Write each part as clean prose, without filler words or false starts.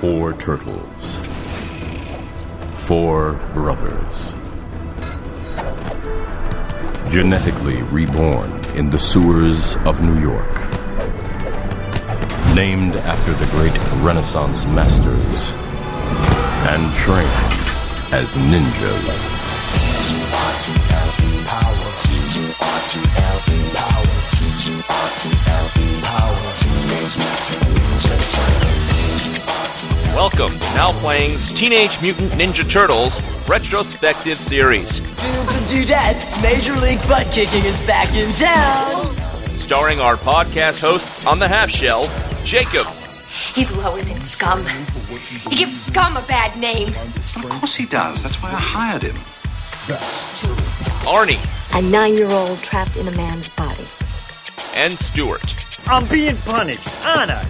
four turtles, four brothers, genetically reborn in the sewers of New York, named after the great Renaissance masters, and trained as ninjas. Welcome to Now Playing's Teenage Mutant Ninja Turtles Retrospective Series. Dudes and dudettes, Major League Butt Kicking is back in town. Starring our podcast hosts on the half shell, Jacob. He's lower than scum. He gives scum a bad name. Of course he does. That's why I hired him. Arnie. A 9-year-old trapped in a man's body. And Stuart. I'm being punished. Honor.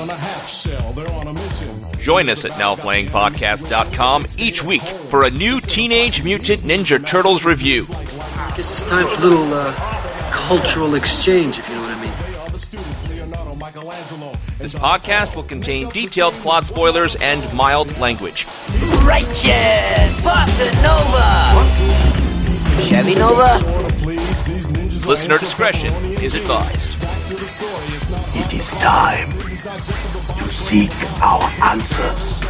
On a half shell, they're on a mission. Join us at NowPlayingPodcast.com each week for a new Teenage Mutant Ninja Turtles review. I guess it's time for a little cultural exchange, if you know what I mean. This podcast will contain detailed plot spoilers and mild language. Righteous! Bossa Nova! Chevy Nova? Listener discretion is advised. It is time to seek our answers.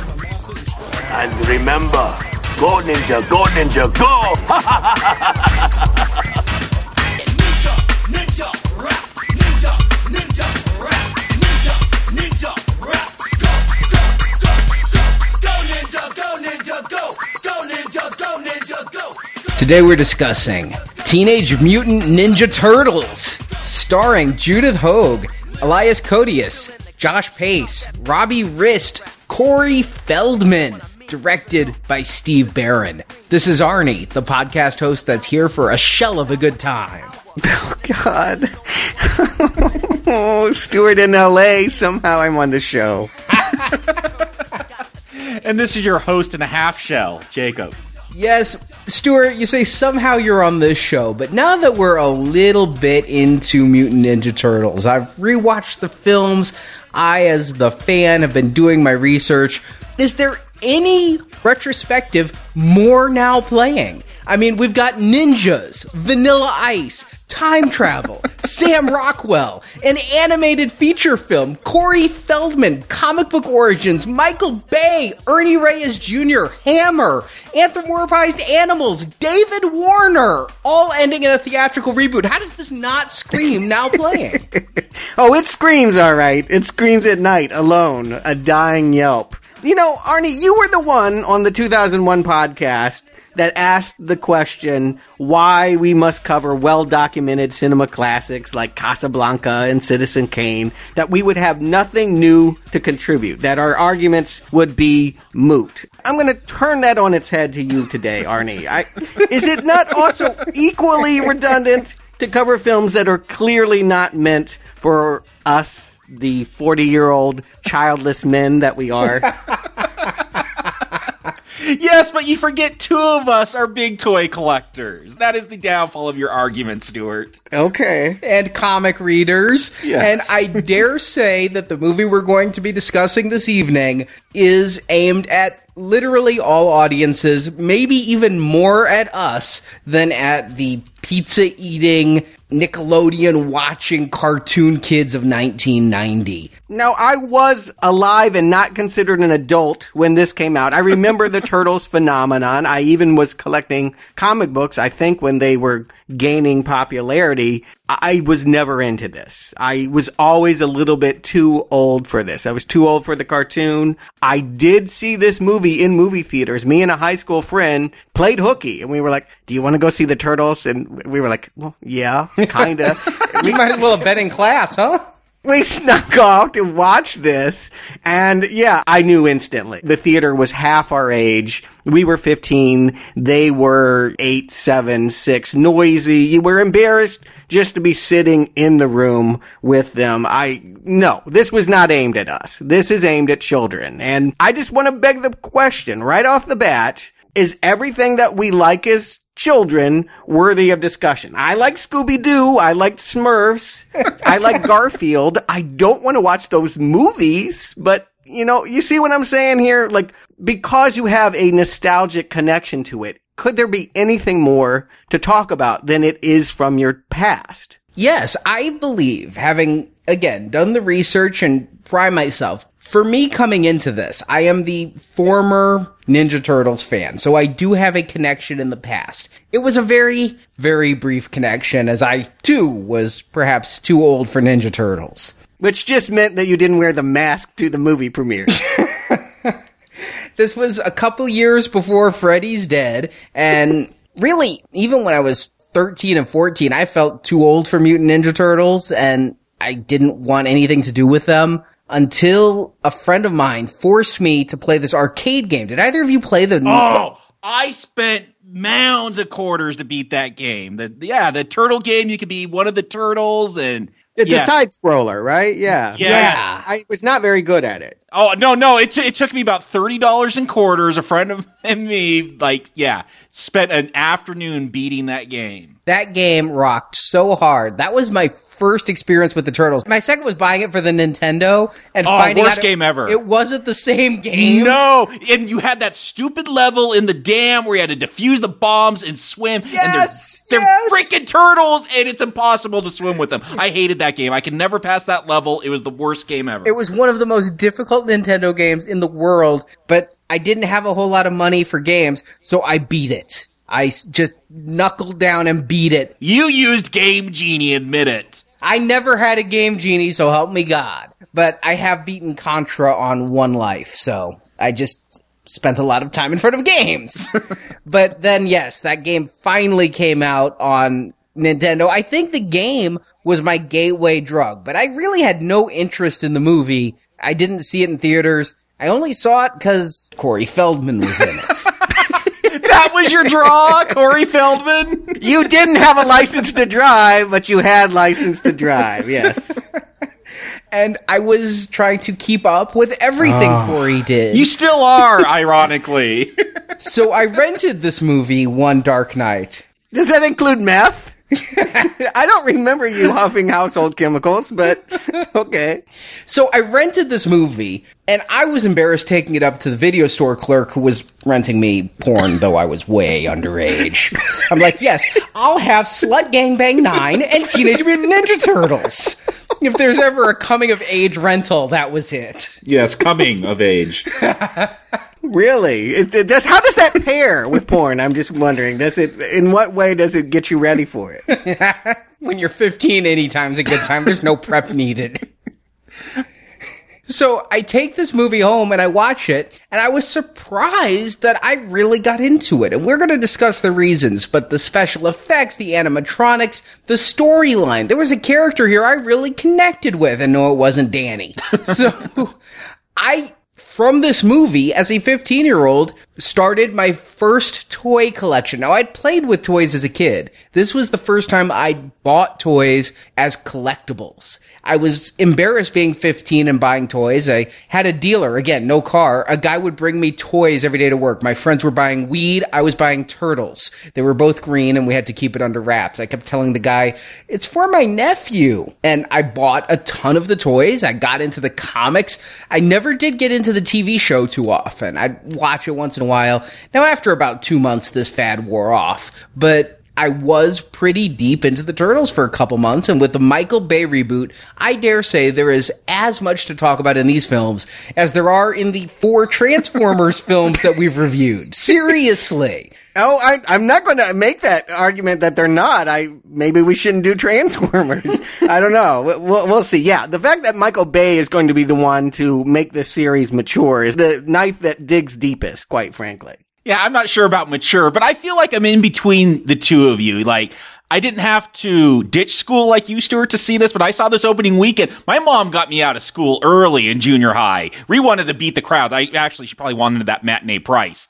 And remember, go ninja, go ninja, go! Ninja, ninja, rap, ninja, ninja, rap, ninja, ninja, rap, go, go, go, go, go, ninja, go, go, ninja, go, ninja, go. Today we're discussing Teenage Mutant Ninja Turtles, starring Judith Hoag, Elias Koteas, Josh Pace, Robbie Rist, Corey Feldman, directed by Steve Barron. This is Arnie, the podcast host that's here for a shell of a good time. Oh, God. Oh, Stuart in L.A., somehow I'm on the show. And this is your host in a half shell, Jacob. Yes, Stuart, you say somehow you're on this show, but now that we're a little bit into Mutant Ninja Turtles, I've rewatched the films. I, as the fan, have been doing my research. Is there any retrospective more Now Playing? I mean, we've got ninjas, Vanilla Ice, time travel, Sam Rockwell, an animated feature film, Corey Feldman, comic book origins, Michael Bay, Ernie Reyes Jr., Hammer, anthropomorphized animals, David Warner, all ending in a theatrical reboot. How does this not scream Now Playing? Oh, it screams, all right. It screams at night, alone, a dying yelp. You know, Arnie, you were the one on the 2001 podcast that asked the question why we must cover well-documented cinema classics like Casablanca and Citizen Kane, that we would have nothing new to contribute, that our arguments would be moot. I'm going to turn that on its head to you today, Arnie. Is it not also equally redundant to cover films that are clearly not meant for us, the 40-year-old childless men that we are? Yes, but you forget two of us are big toy collectors. That is the downfall of your argument, Stuart. Okay. And comic readers. Yes. And I dare say that the movie we're going to be discussing this evening is aimed at literally all audiences, maybe even more at us than at the pizza-eating, Nickelodeon-watching cartoon kids of 1990. Now, I was alive and not considered an adult when this came out. I remember the Turtles phenomenon. I even was collecting comic books, I think, when they were gaining popularity. I was never into this. I was always a little bit too old for this. I was too old for the cartoon. I did see this movie in movie theaters. Me and a high school friend played hooky, and we were like, do you want to go see the Turtles? And we were like, well, yeah, kind of. We might as well have been in class, huh? We snuck off to watch this, and yeah, I knew instantly. The theater was half our age. We were 15. They were 8, 7, 6, noisy. You were embarrassed just to be sitting in the room with them. No, this was not aimed at us. This is aimed at children. And I just want to beg the question right off the bat, is everything that we like as children worthy of discussion. I like Scooby-Doo. I like Smurfs. I like Garfield. I don't want to watch those movies, but you know, you see what I'm saying here? Like, because you have a nostalgic connection to it, could there be anything more to talk about than it is from your past? Yes, I believe, having, again, done the research and prime myself, for me coming into this, I am the former Ninja Turtles fan, so I do have a connection in the past. It was a very, very brief connection, as I, too, was perhaps too old for Ninja Turtles. Which just meant that you didn't wear the mask to the movie premiere. This was a couple years before Freddy's Dead, and really, even when I was 13 and 14, I felt too old for Mutant Ninja Turtles, and I didn't want anything to do with them until a friend of mine forced me to play this arcade game. Did either of you play the... Oh, I spent mounds of quarters to beat that game. The turtle game, you could be one of the turtles, and... It's a side-scroller, right? Yeah. Yeah. I was not very good at it. Oh, no. It took me about $30 in quarters. A friend of and me, spent an afternoon beating that game. That game rocked so hard. That was my first experience with the Turtles. My second was buying it for the Nintendo and finding worst out game ever. It wasn't the same game. No, and you had that stupid level in the dam where you had to defuse the bombs and swim. Yes, and they're freaking turtles, and it's impossible to swim with them. I hated that game. I could never pass that level. It was the worst game ever. It was one of the most difficult Nintendo games in the world, but I didn't have a whole lot of money for games, so I beat it. I just knuckled down and beat it. You used Game Genie, admit it. I never had a Game Genie, so help me God. But I have beaten Contra on one life, so I just spent a lot of time in front of games. But then, yes, that game finally came out on Nintendo. I think the game was my gateway drug, but I really had no interest in the movie. I didn't see it in theaters. I only saw it because Corey Feldman was in it. That was your draw, Corey Feldman? You didn't have a license to drive, but you had license to drive, yes. And I was trying to keep up with everything Corey did. You still are, ironically. So I rented this movie one dark night. Does that include meth? I don't remember you huffing household chemicals, but okay. So I rented this movie, and I was embarrassed taking it up to the video store clerk who was renting me porn, though I was way underage. I'm like, yes, I'll have Slut Gangbang 9 and Teenage Mutant Ninja Turtles. If there's ever a coming-of-age rental, that was it. Yes, coming-of-age. Really? How does that pair with porn? I'm just wondering. In what way does it get you ready for it? When you're 15, anytime's a good time. There's no prep needed. So I take this movie home and I watch it, and I was surprised that I really got into it. And we're going to discuss the reasons, but the special effects, the animatronics, the storyline. There was a character here I really connected with, and no, it wasn't Danny. So from this movie, as a 15-year-old, started my first toy collection. Now, I'd played with toys as a kid. This was the first time I'd bought toys as collectibles. I was embarrassed being 15 and buying toys. I had a dealer, again, no car. A guy would bring me toys every day to work. My friends were buying weed. I was buying turtles. They were both green, and we had to keep it under wraps. I kept telling the guy, it's for my nephew. And I bought a ton of the toys. I got into the comics. I never did get into the TV show too often. I'd watch it once in a while. Now, after about 2 months, this fad wore off, but I was pretty deep into the Turtles for a couple months, and with the Michael Bay reboot, I dare say there is as much to talk about in these films as there are in the 4 Transformers films that we've reviewed. Seriously. Oh, I'm not going to make that argument that they're not. Maybe we shouldn't do Transformers. I don't know. We'll see. Yeah, the fact that Michael Bay is going to be the one to make this series mature is the knife that digs deepest, quite frankly. Yeah, I'm not sure about mature, but I feel like I'm in between the two of you. Like, I didn't have to ditch school like you, Stuart, to see this, but I saw this opening weekend. My mom got me out of school early in junior high. We wanted to beat the crowds. She probably wanted that matinee price.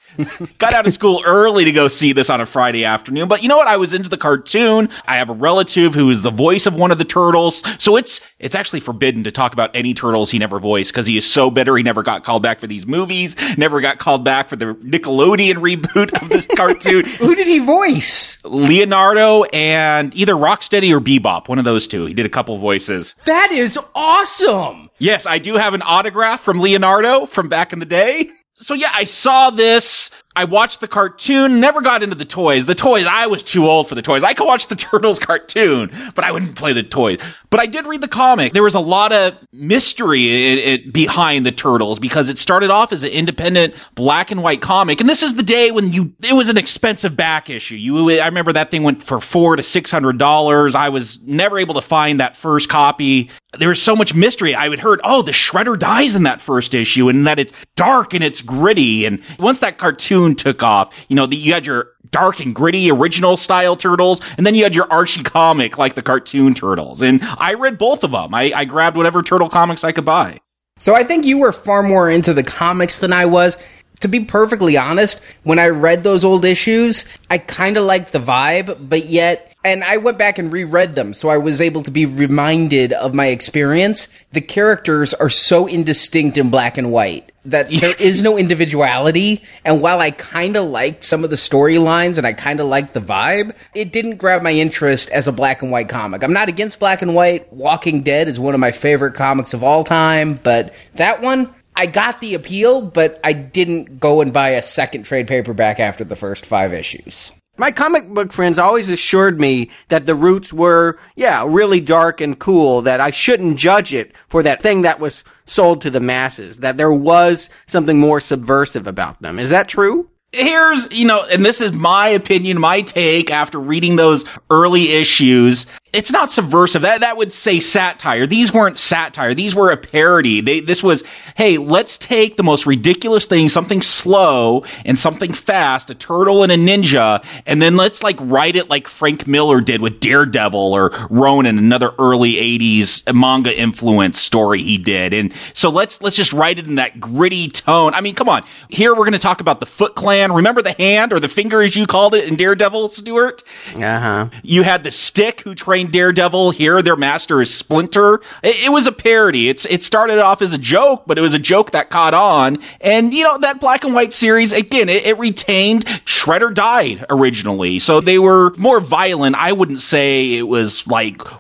Got out of school early to go see this on a Friday afternoon. But you know what? I was into the cartoon. I have a relative who is the voice of one of the Turtles. So it's actually forbidden to talk about any Turtles he never voiced because he is so bitter. He never got called back for these movies, never got called back for the Nickelodeon reboot of this cartoon. Who did he voice? Leonardo and either Rocksteady or Bebop, one of those two. He did a couple voices. That is awesome! Yes, I do have an autograph from Leonardo from back in the day. So yeah, I saw this. I watched the cartoon, never got into the toys. The toys, I was too old for the toys. I could watch the Turtles cartoon, but I wouldn't play the toys. But I did read the comic. There was a lot of mystery behind the Turtles because it started off as an independent black and white comic. And this is the day when it was an expensive back issue. I remember that thing went for $400 to $600. I was never able to find that first copy. There was so much mystery. I had heard, oh, the Shredder dies in that first issue and that it's dark and it's gritty. And once that cartoon took off, you had your dark and gritty original style Turtles, and then you had your Archie comic like the cartoon Turtles, and I read both of them. I grabbed whatever Turtle comics I could buy. So I think you were far more into the comics than I was. To be perfectly honest, when I read those old issues, I kind of liked the vibe, but yet, and I went back and reread them, so I was able to be reminded of my experience. The characters are so indistinct in black and white that there is no individuality, and while I kind of liked some of the storylines and I kind of liked the vibe, it didn't grab my interest as a black and white comic. I'm not against black and white. Walking Dead is one of my favorite comics of all time, but that one, I got the appeal, but I didn't go and buy a second trade paperback after the first 5 issues. My comic book friends always assured me that the roots were, really dark and cool, that I shouldn't judge it for that thing that was sold to the masses, that there was something more subversive about them. Is that true? Here's, and this is my opinion, my take after reading those early issues. It's not subversive. That would say satire. These weren't satire. These were a parody. This was, hey, let's take the most ridiculous thing, something slow and something fast, a turtle and a ninja, and then let's write it like Frank Miller did with Daredevil or Ronin, another early 80s manga influence story he did. And so let's just write it in that gritty tone. I mean, come on. Here we're going to talk about the Foot Clan. Remember the hand or the finger as you called it in Daredevil, Stuart? Uh-huh. You had the stick who trained Daredevil. Here their master is Splinter. It was a parody. It started off as a joke, but it was a joke that caught on. And that black and white series, again, it retained Shredder died originally, so they were more violent. I wouldn't say it was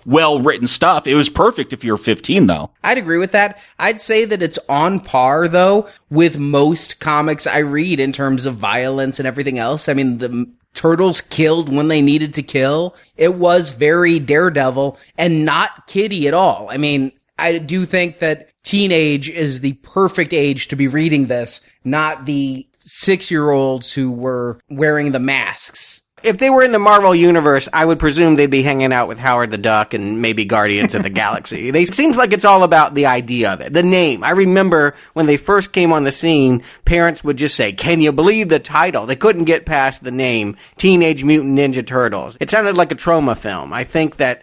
well-written stuff. It was perfect if you're 15, though. I'd agree with that. I'd say that it's on par, though, with most comics I read in terms of violence and everything else. I mean, the Turtles killed when they needed to kill. It was very Daredevil and not kiddie at all. I mean, I do think that teenage is the perfect age to be reading this, not the 6-year-olds who were wearing the masks. If they were in the Marvel Universe, I would presume they'd be hanging out with Howard the Duck and maybe Guardians of the Galaxy. It seems like it's all about the idea of it, the name. I remember when they first came on the scene, parents would just say, "Can you believe the title?" They couldn't get past the name, Teenage Mutant Ninja Turtles. It sounded like a trauma film. I think that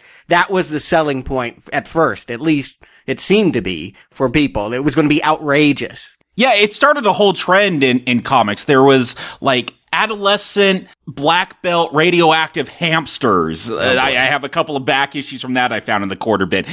was the selling point at first, at least it seemed to be, for people. It was going to be outrageous. Yeah, it started a whole trend in comics. There was adolescent black belt radioactive hamsters. I have a couple of back issues from that I found in the quarter bin.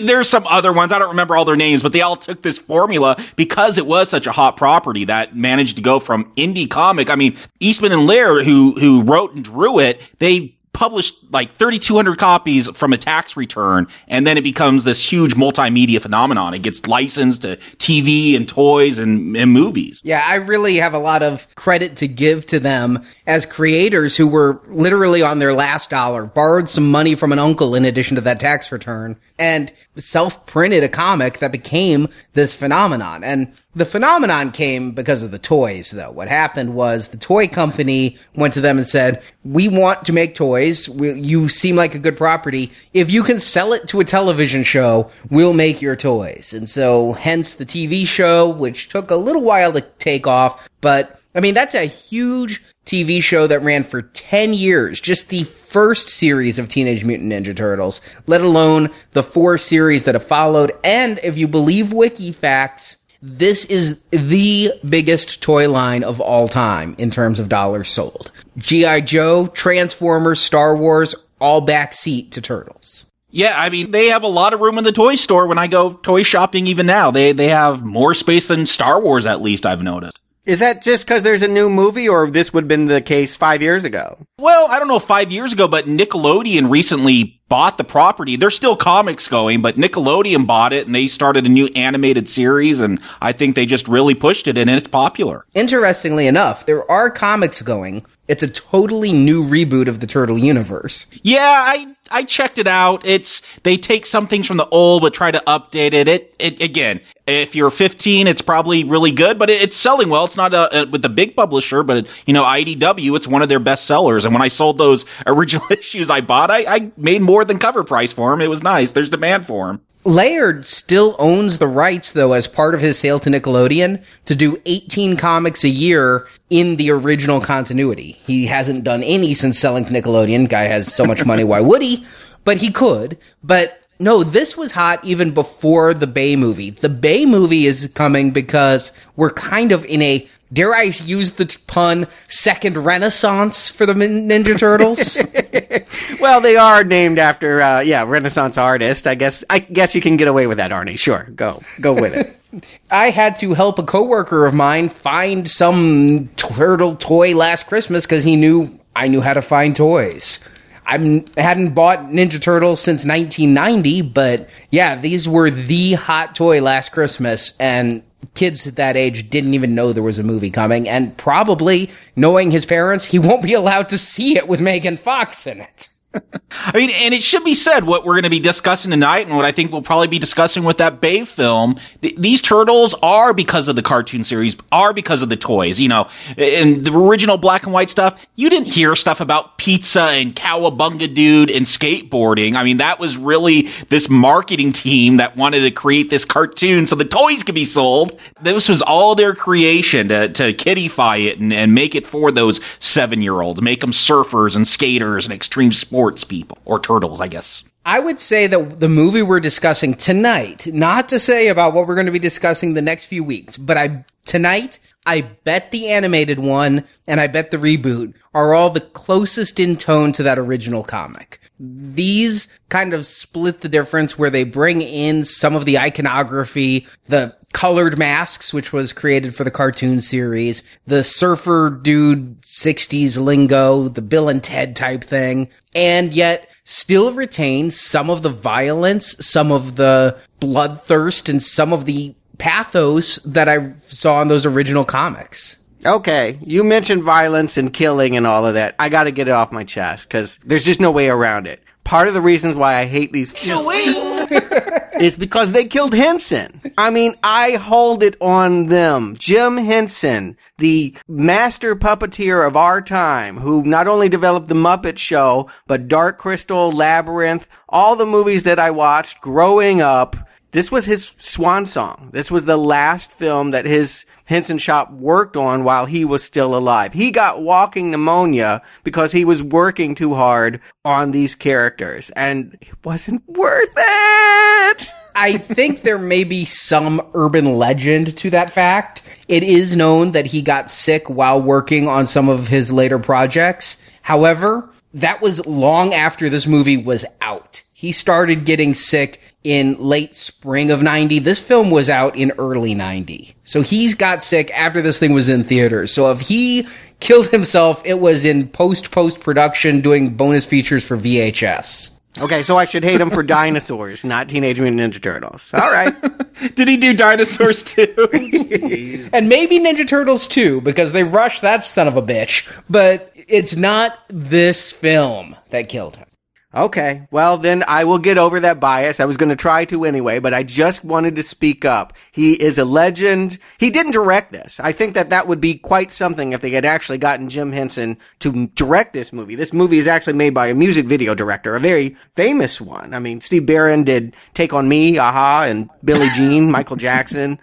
There's some other ones. I don't remember all their names, but they all took this formula because it was such a hot property that managed to go from indie comic. I mean, Eastman and Laird, who wrote and drew it, they published 3,200 copies from a tax return, and then it becomes this huge multimedia phenomenon. It gets licensed to TV and toys and movies. Yeah, I really have a lot of credit to give to them as creators who were literally on their last dollar, borrowed some money from an uncle in addition to that tax return, and self-printed a comic that became this phenomenon. And the phenomenon came because of the toys, though. What happened was the toy company went to them and said, "We want to make toys. You seem like a good property. If you can sell it to a television show, we'll make your toys." And so hence the TV show, which took a little while to take off. But I mean, that's a huge TV show that ran for 10 years, just the first series of Teenage Mutant Ninja Turtles, let alone the four series that have followed. And if you believe Wiki facts, this is the biggest toy line of all time in terms of dollars sold. G.I. Joe, Transformers, Star Wars, all backseat to Turtles. Yeah, I mean, they have a lot of room in the toy store when I go toy shopping even now. They have more space than Star Wars, at least, I've noticed. Is that just because there's a new movie, or this would have been the case 5 years ago? Well, I don't know 5 years ago, but Nickelodeon recently bought the property. There's still comics going, but Nickelodeon bought it, and they started a new animated series, and I think they just really pushed it, and it's popular. Interestingly enough, there are comics going. It's a totally new reboot of the Turtle universe. Yeah, I checked it out. They take some things from the old, but try to update it. Again, if you're 15, it's probably really good, but it's selling well. It's not with the big publisher, but IDW, it's one of their best sellers. And when I sold those original issues I bought, I made more than cover price for them. It was nice. There's demand for them. Laird still owns the rights, though, as part of his sale to Nickelodeon, to do 18 comics a year in the original continuity. He hasn't done any since selling to Nickelodeon. Guy has so much money, why would he? But he could. But no, this was hot even before the Bay movie. The Bay movie is coming because we're kind of in a, dare I use the pun, second renaissance for the Ninja Turtles? Well, they are named after, Renaissance artists. I guess you can get away with that, Arnie. Sure, go with it. I had to help a coworker of mine find some turtle toy last Christmas because he knew I knew how to find toys. I hadn't bought Ninja Turtles since 1990, but yeah, these were the hot toy last Christmas, and kids at that age didn't even know there was a movie coming, and probably, knowing his parents, he won't be allowed to see it with Megan Fox in it. I mean, and it should be said what we're going to be discussing tonight and what I think we'll probably be discussing with that Bay film. These turtles are because of the cartoon series, are because of the toys, and the original black and white stuff. You didn't hear stuff about pizza and Cowabunga Dude and skateboarding. I mean, that was really this marketing team that wanted to create this cartoon so the toys could be sold. This was all their creation to kiddify it and make it for those 7-year-olds, make them surfers and skaters and extreme sports. People, or turtles, I guess. I would say that the movie we're discussing tonight, not to say about what we're going to be discussing the next few weeks, but tonight, I bet the animated one and I bet the reboot are all the closest in tone to that original comic. These kind of split the difference where they bring in some of the iconography, the colored masks, which was created for the cartoon series, the surfer dude 60s lingo, the Bill and Ted type thing, and yet still retains some of the violence, some of the bloodthirst, and some of the pathos that I saw in those original comics. Okay, you mentioned violence and killing and all of that. I gotta get it off my chest, because there's just no way around it. Part of the reasons why I hate these is because they killed Henson. I mean, I hold it on them. Jim Henson, the master puppeteer of our time, who not only developed The Muppet Show, but Dark Crystal, Labyrinth, all the movies that I watched growing up. This was his swan song. This was the last film that his Henson shop worked on while he was still alive. He got walking pneumonia because he was working too hard on these characters, and it wasn't worth it! I think there may be some urban legend to that fact. It is known that he got sick while working on some of his later projects. However, that was long after this movie was out. He started getting sick in late spring of 90. This film was out in early 90. So he's got sick after this thing was in theaters. So if he killed himself, it was in post-production doing bonus features for VHS. Okay, so I should hate him for dinosaurs, not Teenage Mutant Ninja Turtles. All right. Did he do dinosaurs too? And maybe Ninja Turtles too, because they rushed that son of a bitch. But it's not this film that killed him. Okay, well, then I will get over that bias. I was going to try to anyway, but I just wanted to speak up. He is a legend. He didn't direct this. I think that that would be quite something if they had actually gotten Jim Henson to direct this movie. This movie is actually made by a music video director, a very famous one. I mean, Steve Barron did Take On Me, A-ha, and Billie Jean, Michael Jackson.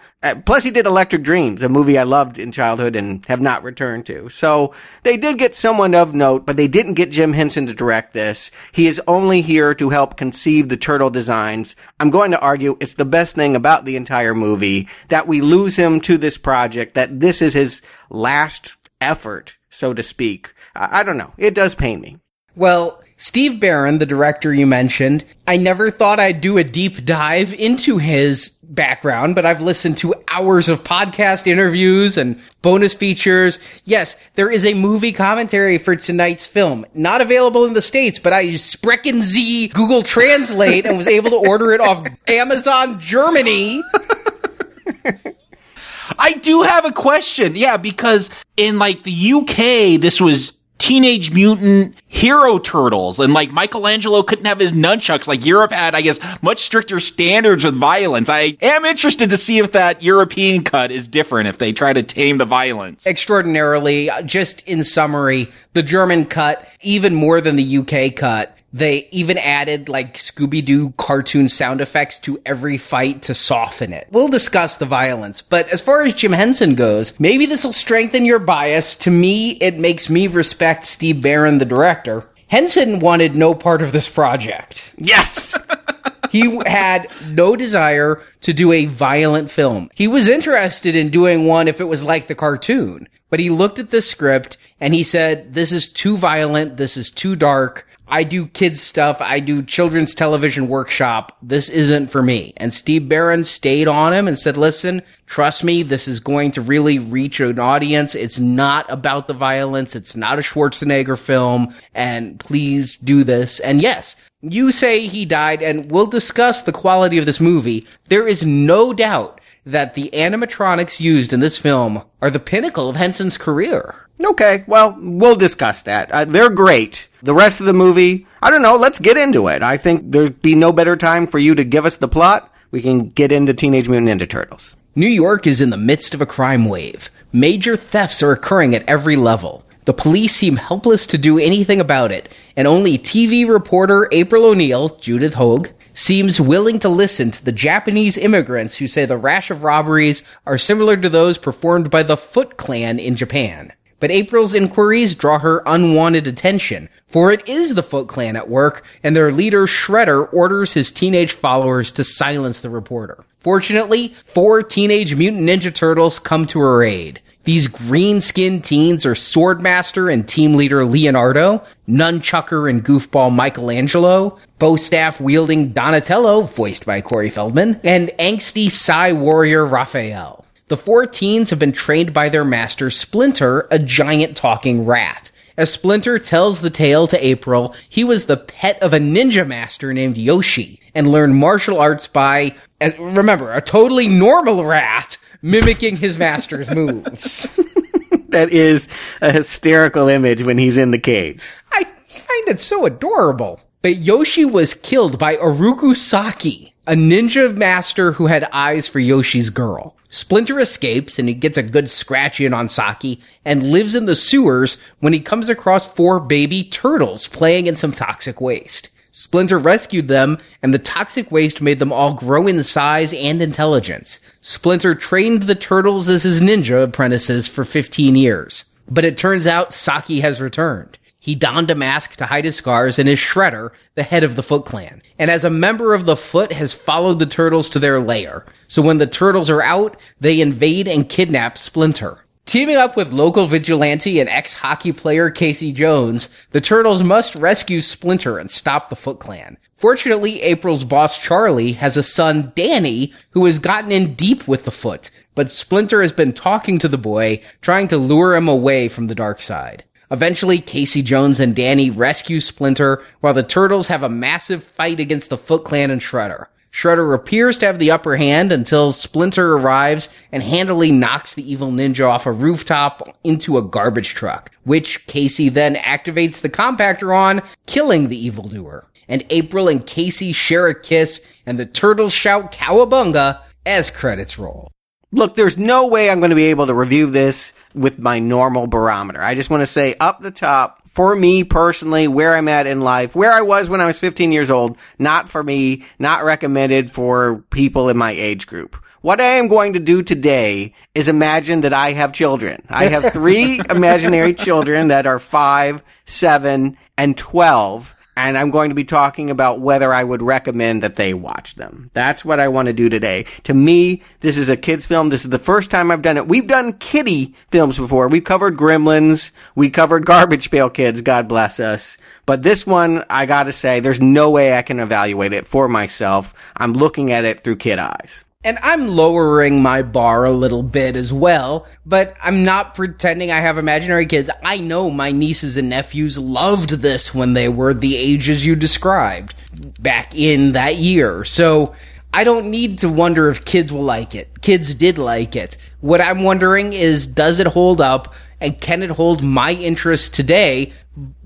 Plus, he did Electric Dreams, a movie I loved in childhood and have not returned to. So they did get someone of note, but they didn't get Jim Henson to direct this. He is only here to help conceive the turtle designs. I'm going to argue it's the best thing about the entire movie that we lose him to this project, that this is his last effort, so to speak. I don't know. It does pain me. Well, Steve Barron, the director you mentioned, I never thought I'd do a deep dive into his background, but I've listened to hours of podcast interviews and bonus features. Yes, there is a movie commentary for tonight's film. Not available in the States, but I used Sprechen Sie Google Translate and was able to order it off Amazon Germany. I do have a question. Yeah, because in like the UK, this was Teenage Mutant Hero Turtles, and like Michelangelo couldn't have his nunchucks like Europe had, I guess, much stricter standards with violence. I am interested to see if that European cut is different, if they try to tame the violence. Extraordinarily, just in summary, the German cut, even more than the UK cut, they even added like Scooby-Doo cartoon sound effects to every fight to soften it. We'll discuss the violence, but as far as Jim Henson goes, maybe this will strengthen your bias. To me, it makes me respect Steve Barron, the director. Henson wanted no part of this project. Yes! He had no desire to do a violent film. He was interested in doing one if it was like the cartoon, but he looked at this script and he said, this is too violent, this is too dark. I do kids stuff. I do children's television workshop. This isn't for me. And Steve Barron stayed on him and said, listen, trust me, this is going to really reach an audience. It's not about the violence. It's not a Schwarzenegger film. And please do this. And yes, you say he died, and we'll discuss the quality of this movie. There is no doubt that the animatronics used in this film are the pinnacle of Henson's career. Okay, well, we'll discuss that. They're great. The rest of the movie, I don't know, let's get into it. I think there'd be no better time for you to give us the plot. We can get into Teenage Mutant Ninja Turtles. New York is in the midst of a crime wave. Major thefts are occurring at every level. The police seem helpless to do anything about it, and only TV reporter April O'Neil, Judith Hoag, seems willing to listen to the Japanese immigrants who say the rash of robberies are similar to those performed by the Foot Clan in Japan. But April's inquiries draw her unwanted attention, for it is the Foot Clan at work, and their leader, Shredder, orders his teenage followers to silence the reporter. Fortunately, 4 Teenage Mutant Ninja Turtles come to her aid. These green-skinned teens are Swordmaster and team leader Leonardo, Nunchucker and goofball Michelangelo, bow staff wielding Donatello, voiced by Corey Feldman, and angsty Psy warrior Raphael. The 4 teens have been trained by their master, Splinter, a giant talking rat. As Splinter tells the tale to April, he was the pet of a ninja master named Yoshi and learned martial arts by, remember, a totally normal rat mimicking his master's moves. That is a hysterical image when he's in the cage. I find it so adorable. But Yoshi was killed by Oroku Saki, a ninja master who had eyes for Yoshi's girl. Splinter escapes, and he gets a good scratch in on Saki, and lives in the sewers when he comes across 4 baby turtles playing in some toxic waste. Splinter rescued them, and the toxic waste made them all grow in size and intelligence. Splinter trained the turtles as his ninja apprentices for 15 years. But it turns out Saki has returned. He donned a mask to hide his scars and is Shredder, the head of the Foot Clan. And as a member of the Foot, has followed the turtles to their lair. So when the turtles are out, they invade and kidnap Splinter. Teaming up with local vigilante and ex-hockey player Casey Jones, the turtles must rescue Splinter and stop the Foot Clan. Fortunately, April's boss Charlie has a son, Danny, who has gotten in deep with the Foot. But Splinter has been talking to the boy, trying to lure him away from the dark side. Eventually, Casey Jones and Danny rescue Splinter, while the Turtles have a massive fight against the Foot Clan and Shredder. Shredder appears to have the upper hand until Splinter arrives and handily knocks the evil ninja off a rooftop into a garbage truck, which Casey then activates the compactor on, killing the evildoer. and April and Casey share a kiss, and the turtles shout cowabunga as credits roll. Look, there's no way I'm going to be able to review this with my normal barometer. I just want to say up the top, for me personally, where I'm at in life, where I was when I was 15 years old, not for me, not recommended for people in my age group. What I am going to do today is imagine that I have children. I have three imaginary children that are 5, 7, and 12, and I'm going to be talking about whether I would recommend that they watch them. That's what I want to do today. To me, this is a kids' film. This is the first time I've done it. We've done kiddie films before. We've covered Gremlins. We covered Garbage Pail Kids, God bless us. But this one, I gotta say, there's no way I can evaluate it for myself. I'm looking at it through kid eyes. And I'm lowering my bar a little bit as well, but I'm not pretending I have imaginary kids. I know my nieces and nephews loved this when they were the ages you described back in that year. So I don't need to wonder if kids will like it. Kids did like it. What I'm wondering is, does it hold up and can it hold my interest today?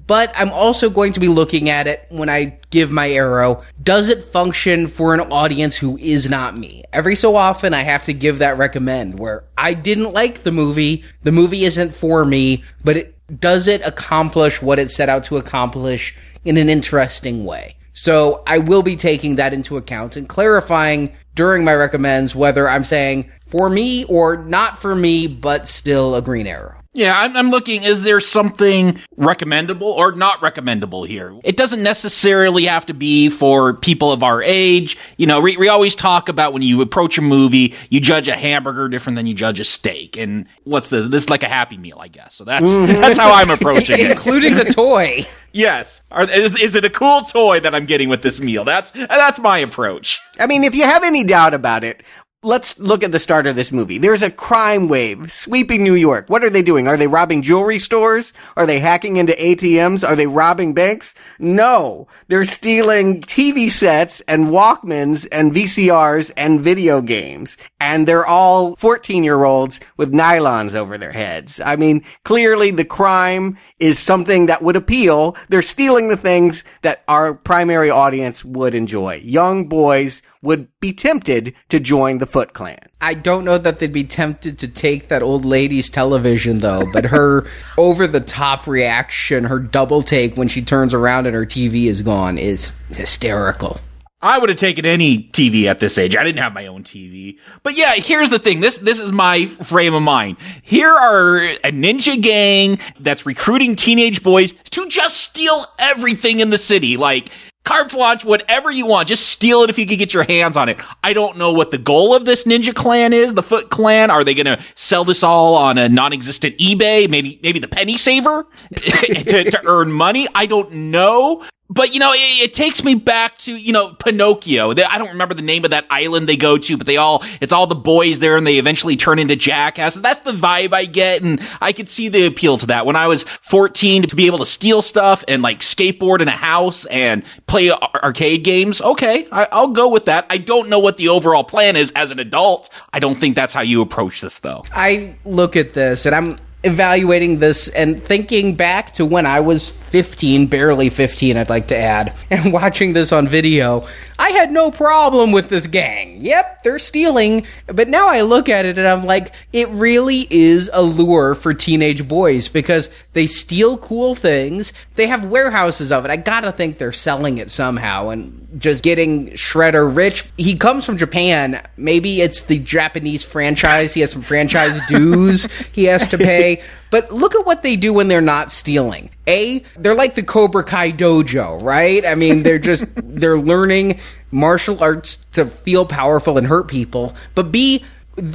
But I'm also going to be looking at it when I give my arrow. Does it function for an audience who is not me? Every so often, I have to give that recommend where I didn't like the movie. The movie isn't for me, but does it accomplish what it set out to accomplish in an interesting way? So I will be taking that into account and clarifying during my recommends whether I'm saying for me or not for me, but still a green arrow. Yeah, I'm looking, is there something recommendable or not recommendable here? It doesn't necessarily have to be for people of our age. You know, we always talk about when you approach a movie, you judge a hamburger different than you judge a steak. And what's this is like a Happy Meal, I guess. So that's how I'm approaching it. Including the toy. Yes. Is it a cool toy that I'm getting with this meal? That's my approach. I mean, if you have any doubt about it, let's look at the start of this movie. There's a crime wave sweeping New York. What are they doing? Are they robbing jewelry stores? Are they hacking into ATMs? Are they robbing banks? No. They're stealing TV sets and Walkmans and VCRs and video games. And they're all 14-year-olds with nylons over their heads. I mean, clearly the crime is something that would appeal. They're stealing the things that our primary audience would enjoy. Young boys would be tempted to join the Foot Clan. I don't know that they'd be tempted to take that old lady's television, though, but her over-the-top reaction, her double take when she turns around and her TV is gone is hysterical. I would have taken any TV at this age. I didn't have my own TV. But yeah, here's the thing. This is my frame of mind. Here are a ninja gang that's recruiting teenage boys to just steal everything in the city. Like, carte blanche, whatever you want. Just steal it if you could get your hands on it. I don't know what the goal of this ninja clan is, the Foot Clan. Are they going to sell this all on a non-existent eBay? Maybe the penny saver to earn money? I don't know. But, you know, it takes me back to, you know, Pinocchio. I don't remember the name of that island they go to, but it's all the boys there and they eventually turn into jackasses. That's the vibe I get, and I could see the appeal to that. When I was 14, to be able to steal stuff and, like, skateboard in a house and play arcade games, okay, I'll go with that. I don't know what the overall plan is as an adult. I don't think that's how you approach this, though. I look at this, and I'm evaluating this and thinking back to when I was 15, barely 15, I'd like to add, and watching this on video, I had no problem with this gang. Yep, they're stealing, but now I look at it and I'm like, it really is a lure for teenage boys because they steal cool things. They have warehouses of it. I gotta think they're selling it somehow and just getting Shredder rich. He comes from Japan. Maybe it's the Japanese franchise. He has some franchise dues he has to pay. But look at what they do when they're not stealing. They're like the Cobra Kai dojo, right? I mean, they're learning martial arts to feel powerful and hurt people. But B,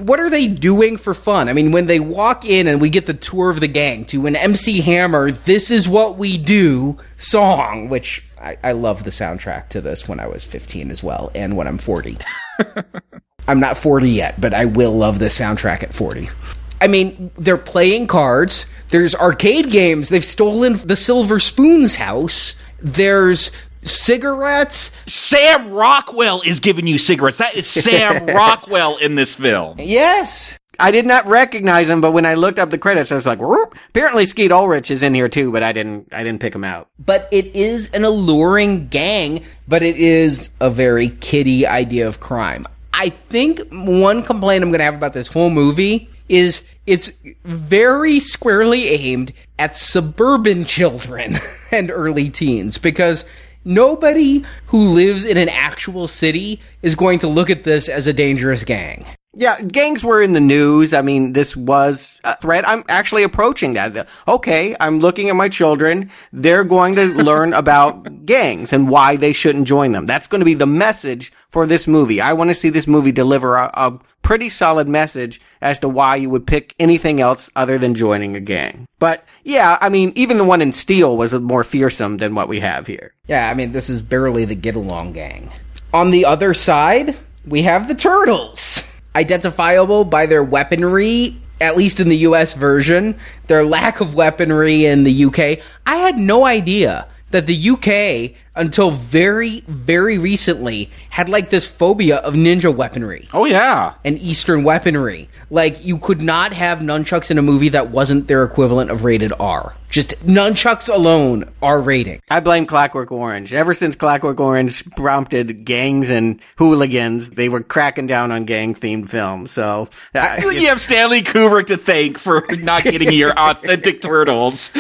what are they doing for fun? I mean, when they walk in and we get the tour of the gang to an MC Hammer, This Is What We Do song, which I love the soundtrack to this when I was 15 as well. And when I'm 40, I'm not 40 yet, but I will love this soundtrack at 40. I mean, they're playing cards. There's arcade games. They've stolen the Silver Spoon's house. There's cigarettes. Sam Rockwell is giving you cigarettes. That is Sam Rockwell in this film. Yes. I did not recognize him, but when I looked up the credits, I was like, whoop. Apparently Skeet Ulrich is in here too, but I didn't pick him out. But it is an alluring gang, but it is a very kiddie idea of crime. I think one complaint I'm going to have about this whole movie is it's very squarely aimed at suburban children and early teens, because nobody who lives in an actual city is going to look at this as a dangerous gang. Yeah, gangs were in the news. I mean, this was a threat. I'm actually approaching that. Okay, I'm looking at my children. They're going to learn about gangs and why they shouldn't join them. That's going to be the message for this movie. I want to see this movie deliver a pretty solid message as to why you would pick anything else other than joining a gang. But yeah, I mean, even the one in Steel was more fearsome than what we have here. Yeah, I mean, this is barely the get-along gang. On the other side, we have the Turtles. Identifiable by their weaponry, at least in the US version, their lack of weaponry in the UK. I had no idea that the UK, until very, very recently, had like this phobia of ninja weaponry. Oh, yeah. And Eastern weaponry. Like, you could not have nunchucks in a movie that wasn't their equivalent of rated R. Just nunchucks alone, R rating. I blame Clockwork Orange. Ever since Clockwork Orange prompted gangs and hooligans, they were cracking down on gang-themed films. So you have Stanley Kubrick to thank for not getting your authentic Turtles.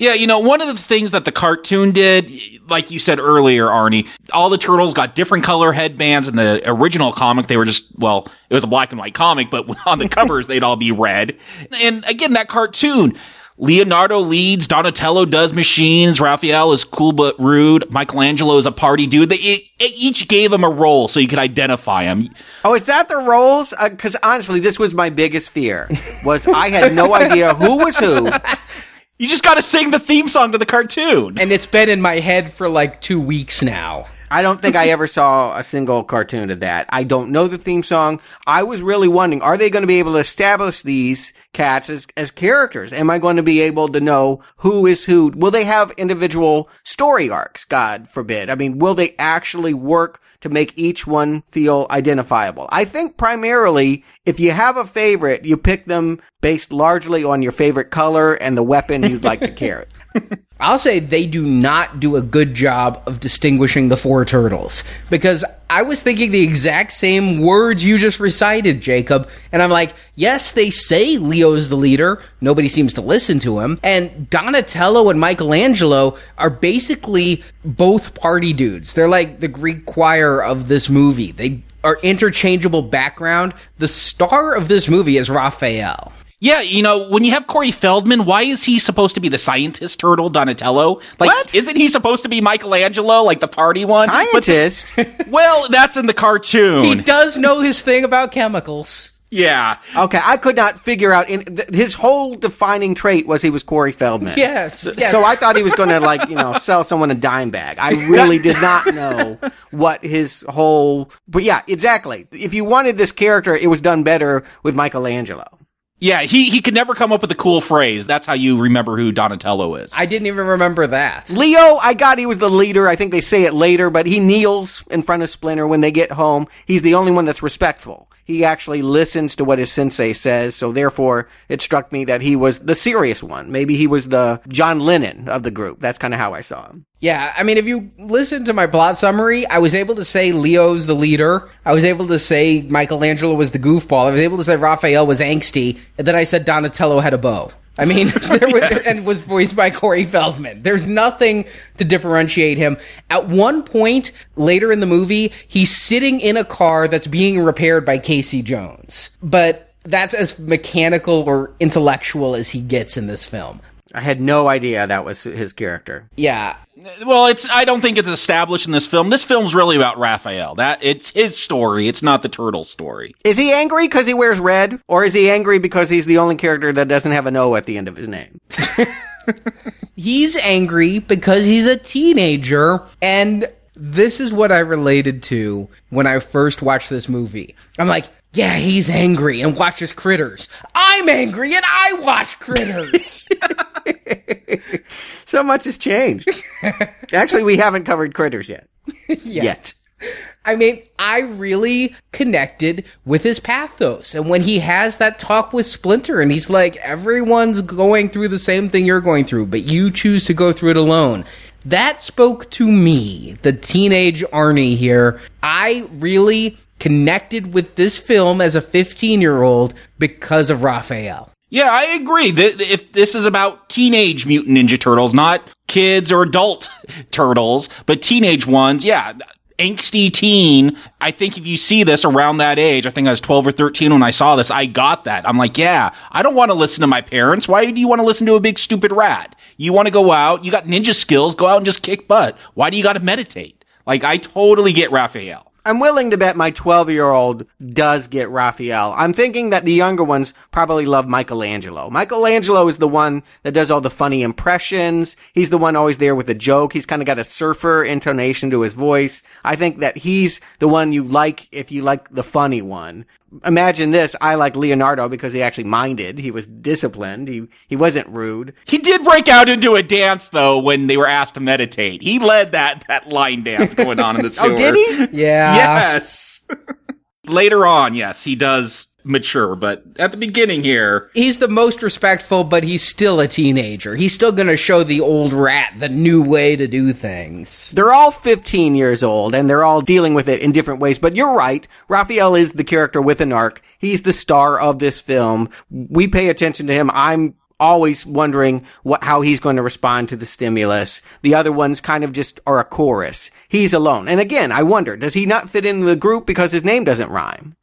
Yeah, you know, one of the things that the cartoon did, like you said earlier, Arnie, all the Turtles got different color headbands. In the original comic, they were just, well, it was a black and white comic, but on the covers, they'd all be red. And again, that cartoon, Leonardo leads, Donatello does machines, Raphael is cool but rude, Michelangelo is a party dude. They each gave him a role so you could identify him. Oh, is that the roles? Because honestly, this was my biggest fear, was I had no idea who was who. You just gotta sing the theme song to the cartoon. And it's been in my head for like 2 weeks now. I don't think I ever saw a single cartoon of that. I don't know the theme song. I was really wondering, are they going to be able to establish these cats as characters? Am I going to be able to know who is who? Will they have individual story arcs? God forbid. I mean, will they actually work to make each one feel identifiable? I think primarily, if you have a favorite, you pick them based largely on your favorite color and the weapon you'd like to carry. I'll say they do not do a good job of distinguishing the four turtles, because I was thinking the exact same words you just recited, Jacob, and I'm like, yes, they say Leo's the leader. Nobody seems to listen to him. And Donatello and Michelangelo are basically both party dudes. They're like the Greek choir of this movie. They are interchangeable background. The star of this movie is Raphael. Yeah, you know, when you have Corey Feldman, why is he supposed to be the scientist turtle, Donatello? Like, what? Isn't he supposed to be Michelangelo, like the party one? Scientist? Well, that's in the cartoon. He does know his thing about chemicals. Yeah. Okay, I could not figure out. His whole defining trait was he was Corey Feldman. Yes. So I thought he was going to, like, you know, sell someone a dime bag. I really did not know what his whole... But yeah, exactly. If you wanted this character, it was done better with Michelangelo. Yeah, he could never come up with a cool phrase. That's how you remember who Donatello is. I didn't even remember that. Leo, I got he was the leader. I think they say it later, but he kneels in front of Splinter when they get home. He's the only one that's respectful. He actually listens to what his sensei says, so therefore it struck me that he was the serious one. Maybe he was the John Lennon of the group. That's kind of how I saw him. Yeah, I mean, if you listen to my plot summary, I was able to say Leo's the leader. I was able to say Michelangelo was the goofball. I was able to say Raphael was angsty. And then I said Donatello had a bow. I mean, and was voiced by Corey Feldman. There's nothing to differentiate him. At one point, later in the movie, he's sitting in a car that's being repaired by Casey Jones. But that's as mechanical or intellectual as he gets in this film. I had no idea that was his character. Yeah. Well, I don't think it's established in this film. This film's really about Raphael. It's his story. It's not the turtle story. Is he angry because he wears red? Or is he angry because he's the only character that doesn't have an O at the end of his name? He's angry because he's a teenager. And this is what I related to when I first watched this movie. I'm like, yeah, he's angry and watches Critters. I'm angry and I watch Critters. So much has changed. Actually, we haven't covered Critters yet. Yet. I mean, I really connected with his pathos. And when he has that talk with Splinter and he's like, everyone's going through the same thing you're going through, but you choose to go through it alone. That spoke to me, the teenage Arnie here. I really connected with this film as a 15-year-old because of Raphael. Yeah, I agree. If this is about Teenage Mutant Ninja Turtles, not kids or adult turtles, but teenage ones, yeah, angsty teen. I think if you see this around that age, I think I was 12 or 13 when I saw this, I got that. I'm like, yeah, I don't want to listen to my parents. Why do you want to listen to a big stupid rat? You want to go out, you got ninja skills, go out and just kick butt. Why do you got to meditate? Like, I totally get Raphael. I'm willing to bet my 12-year-old does get Raphael. I'm thinking that the younger ones probably love Michelangelo. Michelangelo is the one that does all the funny impressions. He's the one always there with a joke. He's kind of got a surfer intonation to his voice. I think that he's the one you like if you like the funny one. Imagine this. I like Leonardo because he actually minded. He was disciplined. He wasn't rude. He did break out into a dance, though, when they were asked to meditate. He led that line dance going on in the sewer. Oh, did he? Yeah. Yes. Later on, yes, he does mature, but at the beginning here, he's the most respectful, but he's still a teenager. He's still going to show the old rat the new way to do things. They're all 15 years old, and they're all dealing with it in different ways, but you're right. Raphael is the character with an arc. He's the star of this film. We pay attention to him. I'm always wondering how he's going to respond to the stimulus. The other ones kind of just are a chorus. He's alone. And again, I wonder, does he not fit into the group because his name doesn't rhyme?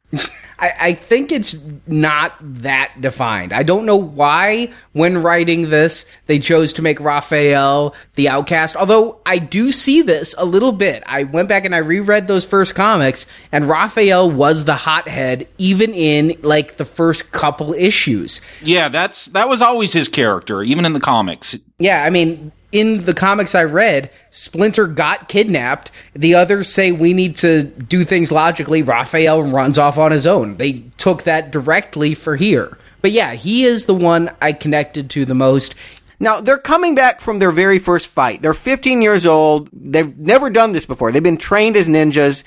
I think it's not that defined. I don't know why, when writing this, they chose to make Raphael the outcast, although I do see this a little bit. I went back and I reread those first comics, and Raphael was the hothead even in, like, the first couple issues. Yeah, that was always his character, even in the comics. Yeah, I mean, in the comics I read, Splinter got kidnapped. The others say we need to do things logically. Raphael runs off on his own. They took that directly for here. But yeah, he is the one I connected to the most. Now, they're coming back from their very first fight. They're 15 years old. They've never done this before. They've been trained as ninjas,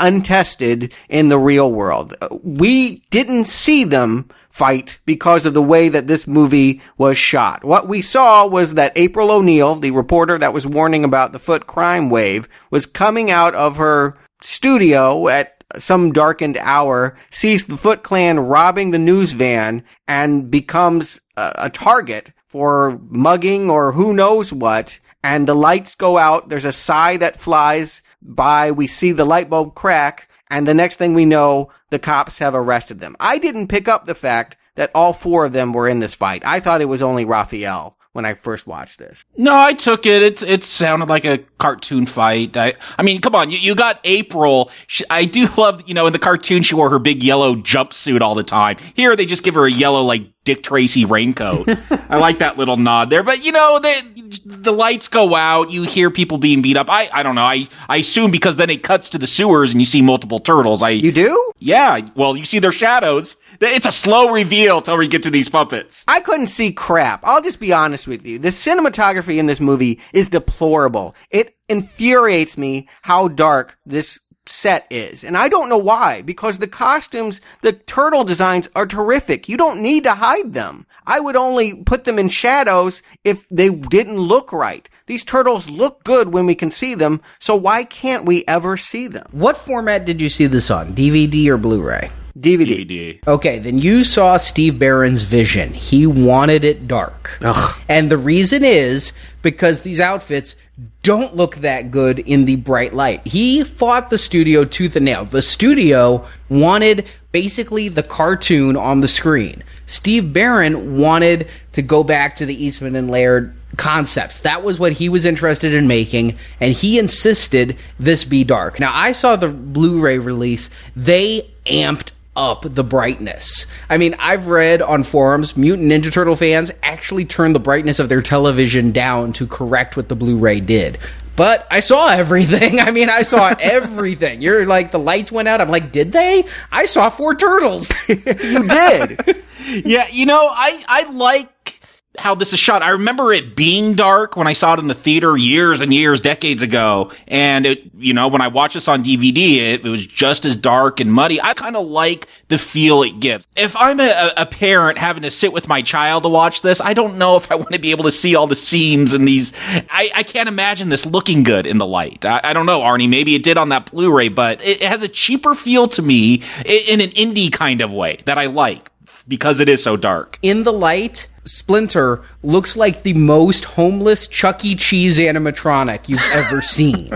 untested in the real world. We didn't see them fight because of the way that this movie was shot. What we saw was that April O'Neil, the reporter that was warning about the foot crime wave, was coming out of her studio at some darkened hour, sees the Foot Clan robbing the news van, and becomes a target for mugging or who knows what, and the lights go out, there's a sigh that flies by, we see the light bulb crack, and the next thing we know, the cops have arrested them. I didn't pick up the fact that all four of them were in this fight. I thought it was only Raphael when I first watched this. No, I took it. It sounded like a cartoon fight. I mean, come on, you got April. I do love, you know, in the cartoon, she wore her big yellow jumpsuit all the time. Here, they just give her a yellow, like, Dick Tracy raincoat. I like that little nod there. But, you know, the lights go out. You hear people being beat up. I don't know. I assume because then it cuts to the sewers and you see multiple turtles. You do? Yeah. Well, you see their shadows. It's a slow reveal till we get to these puppets. I couldn't see crap. I'll just be honest with you. The cinematography in this movie is deplorable. It infuriates me how dark this set is. And I don't know why, because the costumes, the turtle designs are terrific. You don't need to hide them. I would only put them in shadows if they didn't look right. These turtles look good when we can see them, so why can't we ever see them? What format did you see this on? DVD or Blu-ray? DVD. Okay, then you saw Steve Barron's vision. He wanted it dark. Ugh. And the reason is because these outfits don't look that good in the bright light. He fought the studio tooth and nail. The studio wanted basically the cartoon on the screen. Steve Barron wanted to go back to the Eastman and Laird concepts. That was what he was interested in making, and he insisted this be dark. Now, I saw the Blu-ray release. They amped up the brightness. I mean, I've read on forums, Mutant Ninja Turtle fans actually turned the brightness of their television down to correct what the Blu-ray did. But I saw everything. I mean, I saw everything. You're like, the lights went out. I'm like, did they? I saw four turtles. You did. Yeah, you know, I like how this is shot. I remember it being dark when I saw it in the theater years and years, decades ago. And it, you know, when I watched this on DVD, it was just as dark and muddy. I kind of like the feel it gives. If I'm a parent having to sit with my child to watch this, I don't know if I want to be able to see all the seams and these. I can't imagine this looking good in the light. I don't know, Arnie. Maybe it did on that Blu-ray, but it has a cheaper feel to me in an indie kind of way that I like because it is so dark. In the light, Splinter looks like the most homeless Chuck E. Cheese animatronic you've ever seen.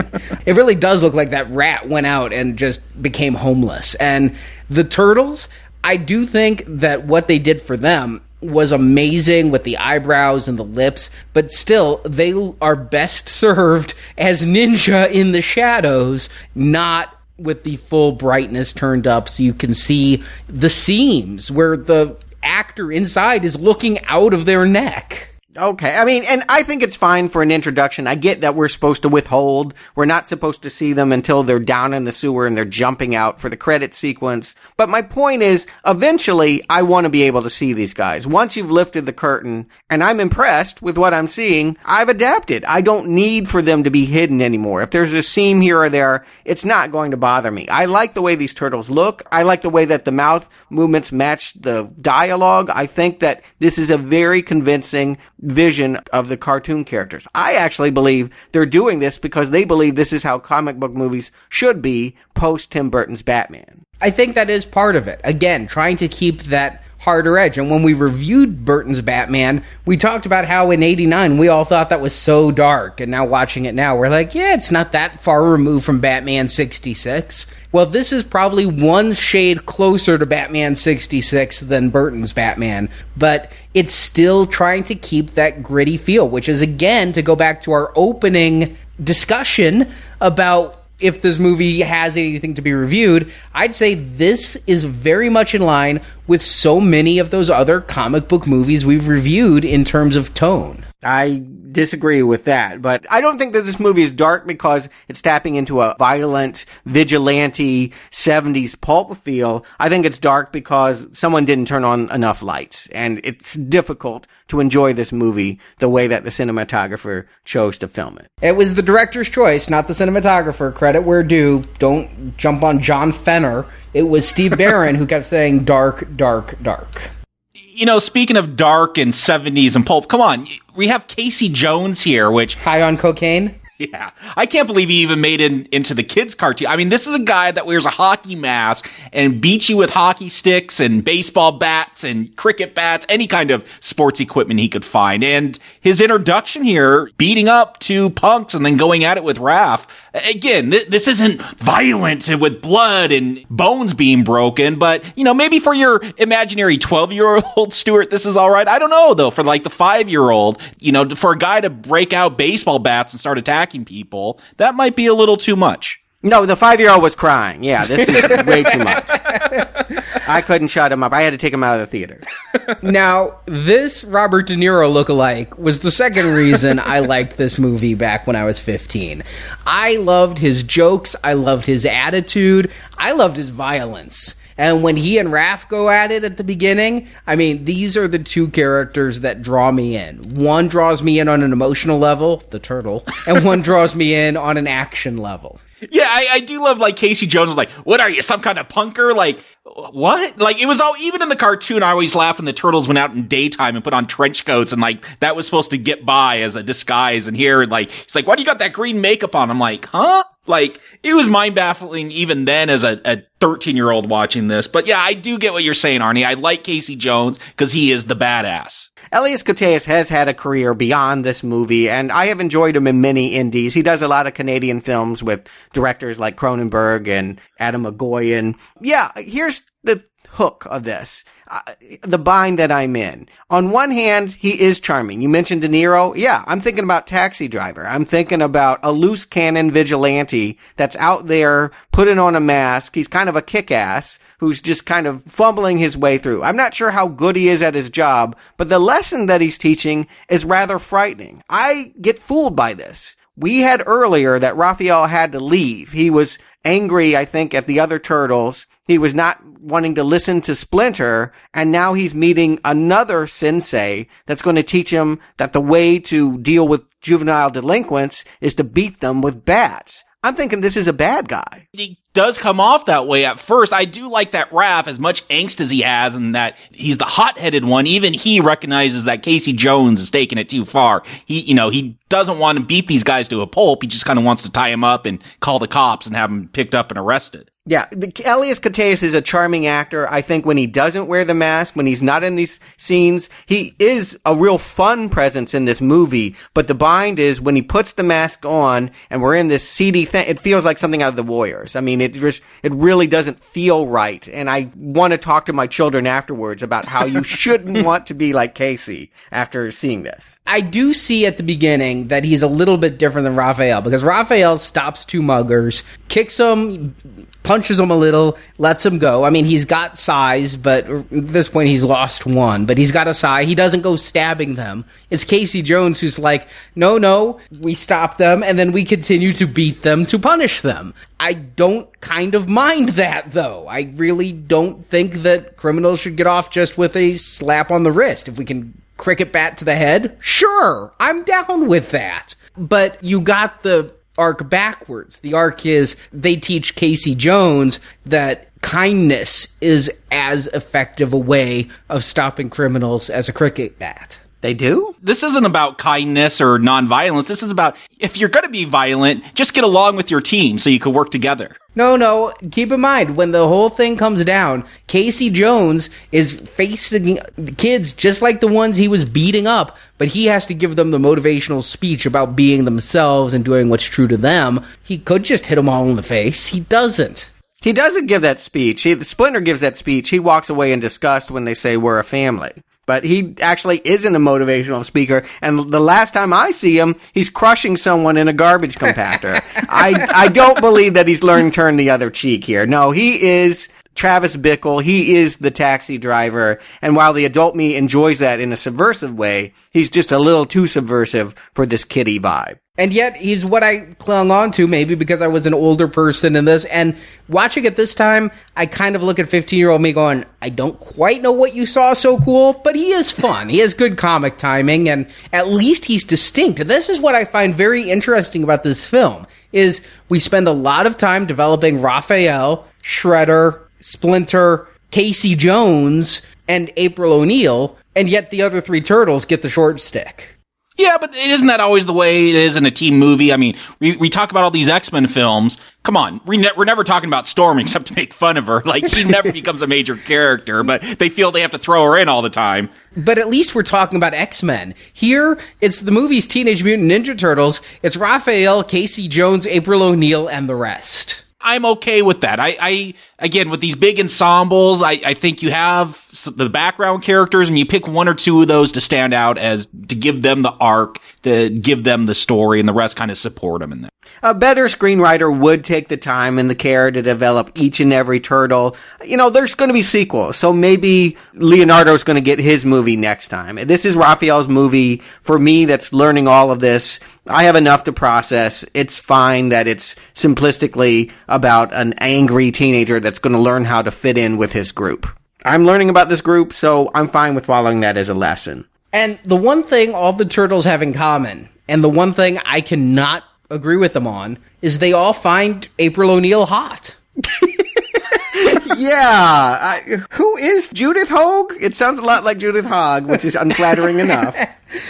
It really does look like that rat went out and just became homeless. And the Turtles, I do think that what they did for them was amazing with the eyebrows and the lips, but still, they are best served as ninja in the shadows, not with the full brightness turned up so you can see the seams where the actor inside is looking out of their neck. Okay, I mean, and I think it's fine for an introduction. I get that we're supposed to withhold. We're not supposed to see them until they're down in the sewer and they're jumping out for the credit sequence. But my point is, eventually, I want to be able to see these guys. Once you've lifted the curtain, and I'm impressed with what I'm seeing, I've adapted. I don't need for them to be hidden anymore. If there's a seam here or there, it's not going to bother me. I like the way these turtles look. I like the way that the mouth movements match the dialogue. I think that this is a very convincing vision of the cartoon characters. I actually believe they're doing this because they believe this is how comic book movies should be post Tim Burton's Batman. I think that is part of it. Again, trying to keep that harder edge. And when we reviewed Burton's Batman, we talked about how in 89 we all thought that was so dark. And now watching it now, we're like, yeah, it's not that far removed from Batman 66. Well, this is probably one shade closer to Batman 66 than Burton's Batman. But it's still trying to keep that gritty feel, which is, again, to go back to our opening discussion about if this movie has anything to be reviewed, I'd say this is very much in line with so many of those other comic book movies we've reviewed in terms of tone. I disagree with that, but I don't think that this movie is dark because it's tapping into a violent, vigilante 70s pulp feel. I think it's dark because someone didn't turn on enough lights, and it's difficult to enjoy this movie the way that the cinematographer chose to film it. It was the director's choice, not the cinematographer. Credit where due. Don't jump on John Fenner. It was Steve Barron who kept saying dark, dark, dark. You know, speaking of dark and 70s and pulp, come on, we have Casey Jones here, which... High on cocaine? Yeah. I can't believe he even made it into the kids' cartoon. I mean, this is a guy that wears a hockey mask and beats you with hockey sticks and baseball bats and cricket bats, any kind of sports equipment he could find. And his introduction here, beating up two punks and then going at it with Raph. Again, this isn't violent and with blood and bones being broken, but, you know, maybe for your imaginary 12-year-old Stuart, this is all right. I don't know, though, for like the 5-year-old, you know, for a guy to break out baseball bats and start attacking people, that might be a little too much. No, the 5-year-old was crying. Yeah, this is way too much. I couldn't shut him up. I had to take him out of the theater. Now, this Robert De Niro lookalike was the second reason I liked this movie back when I was 15. I loved his jokes. I loved his attitude. I loved his violence. And when he and Raph go at it at the beginning, I mean, these are the two characters that draw me in. One draws me in on an emotional level, the turtle, and one draws me in on an action level. Yeah, I do love, like, Casey Jones, like, what are you, some kind of punker? Like, what? Like, it was all, even in the cartoon, I always laugh when the Turtles went out in daytime and put on trench coats, and, like, that was supposed to get by as a disguise, and here, like, he's like, why do you got that green makeup on? I'm like, huh? Like, it was mind-baffling even then as a 13-year-old watching this. But yeah, I do get what you're saying, Arnie. I like Casey Jones because he is the badass. Elias Koteas has had a career beyond this movie, and I have enjoyed him in many indies. He does a lot of Canadian films with directors like Cronenberg and Atom Egoyan. Yeah, here's the hook of this. The bind that I'm in. On one hand, he is charming. You mentioned De Niro. Yeah, I'm thinking about Taxi Driver. I'm thinking about a loose cannon vigilante that's out there putting on a mask. He's kind of a kick-ass who's just kind of fumbling his way through. I'm not sure how good he is at his job, but the lesson that he's teaching is rather frightening. I get fooled by this. We had earlier that Raphael had to leave. He was angry, I think, at the other turtles. He was not wanting to listen to Splinter, and now he's meeting another sensei that's going to teach him that the way to deal with juvenile delinquents is to beat them with bats. I'm thinking this is a bad guy. He does come off that way at first. I do like that Raph, as much angst as he has and that he's the hot-headed one, even he recognizes that Casey Jones is taking it too far. He doesn't want to beat these guys to a pulp. He just kind of wants to tie him up and call the cops and have him picked up and arrested. Yeah, Elias Koteas is a charming actor. I think when he doesn't wear the mask, when he's not in these scenes, he is a real fun presence in this movie. But the bind is when he puts the mask on and we're in this seedy thing, it feels like something out of The Warriors. I mean, it really doesn't feel right. And I want to talk to my children afterwards about how you shouldn't want to be like Casey after seeing this. I do see at the beginning that he's a little bit different than Raphael, because Raphael stops two muggers, kicks him, punches him a little, lets him go. I mean, he's got size, but at this point he's lost one, but he's got a size. He doesn't go stabbing them. It's Casey Jones who's like, no, we stop them, and then we continue to beat them to punish them. I don't kind of mind that, though. I really don't think that criminals should get off just with a slap on the wrist. If we can cricket bat to the head, sure, I'm down with that. But you got the arc backwards. The arc is they teach Casey Jones that kindness is as effective a way of stopping criminals as a cricket bat. They do? This isn't about kindness or nonviolence. This is about, if you're going to be violent, just get along with your team so you can work together. No. Keep in mind, when the whole thing comes down, Casey Jones is facing kids just like the ones he was beating up, but he has to give them the motivational speech about being themselves and doing what's true to them. He could just hit them all in the face. He doesn't. He doesn't give that speech. Splinter gives that speech. He walks away in disgust when they say we're a family. But he actually isn't a motivational speaker. And the last time I see him, he's crushing someone in a garbage compactor. I don't believe that he's learned to turn the other cheek here. No, he is Travis Bickle. He is the taxi driver. And while the adult me enjoys that in a subversive way, he's just a little too subversive for this kiddie vibe. And yet, he's what I clung on to, maybe because I was an older person in this, and watching it this time, I kind of look at 15-year-old me going, I don't quite know what you saw so cool, but he is fun. He has good comic timing, and at least he's distinct. And this is what I find very interesting about this film, is we spend a lot of time developing Raphael, Shredder, Splinter, Casey Jones, and April O'Neil, and yet the other three turtles get the short stick. Yeah, but isn't that always the way it is in a team movie? I mean, we talk about all these X-Men films. Come on, we're never talking about Storm except to make fun of her. Like, she never becomes a major character, but they feel they have to throw her in all the time. But at least we're talking about X-Men. Here, it's the movie's Teenage Mutant Ninja Turtles. It's Raphael, Casey Jones, April O'Neil, and the rest. I'm okay with that. I again, with these big ensembles, I think you have the background characters and you pick one or two of those to stand out, as to give them the arc, to give them the story, and the rest kind of support them in there. A better screenwriter would take the time and the care to develop each and every turtle. You know, there's going to be sequels, so maybe Leonardo's going to get his movie next time. This is Raphael's movie, for me, that's learning all of this. I have enough to process. It's fine that it's simplistically about an angry teenager that's going to learn how to fit in with his group. I'm learning about this group, so I'm fine with following that as a lesson. And the one thing all the turtles have in common, and the one thing I cannot agree with them on, is they all find April O'Neil hot. Yeah. Who is Judith Hoag? It sounds a lot like Judith Hoag, which is unflattering enough.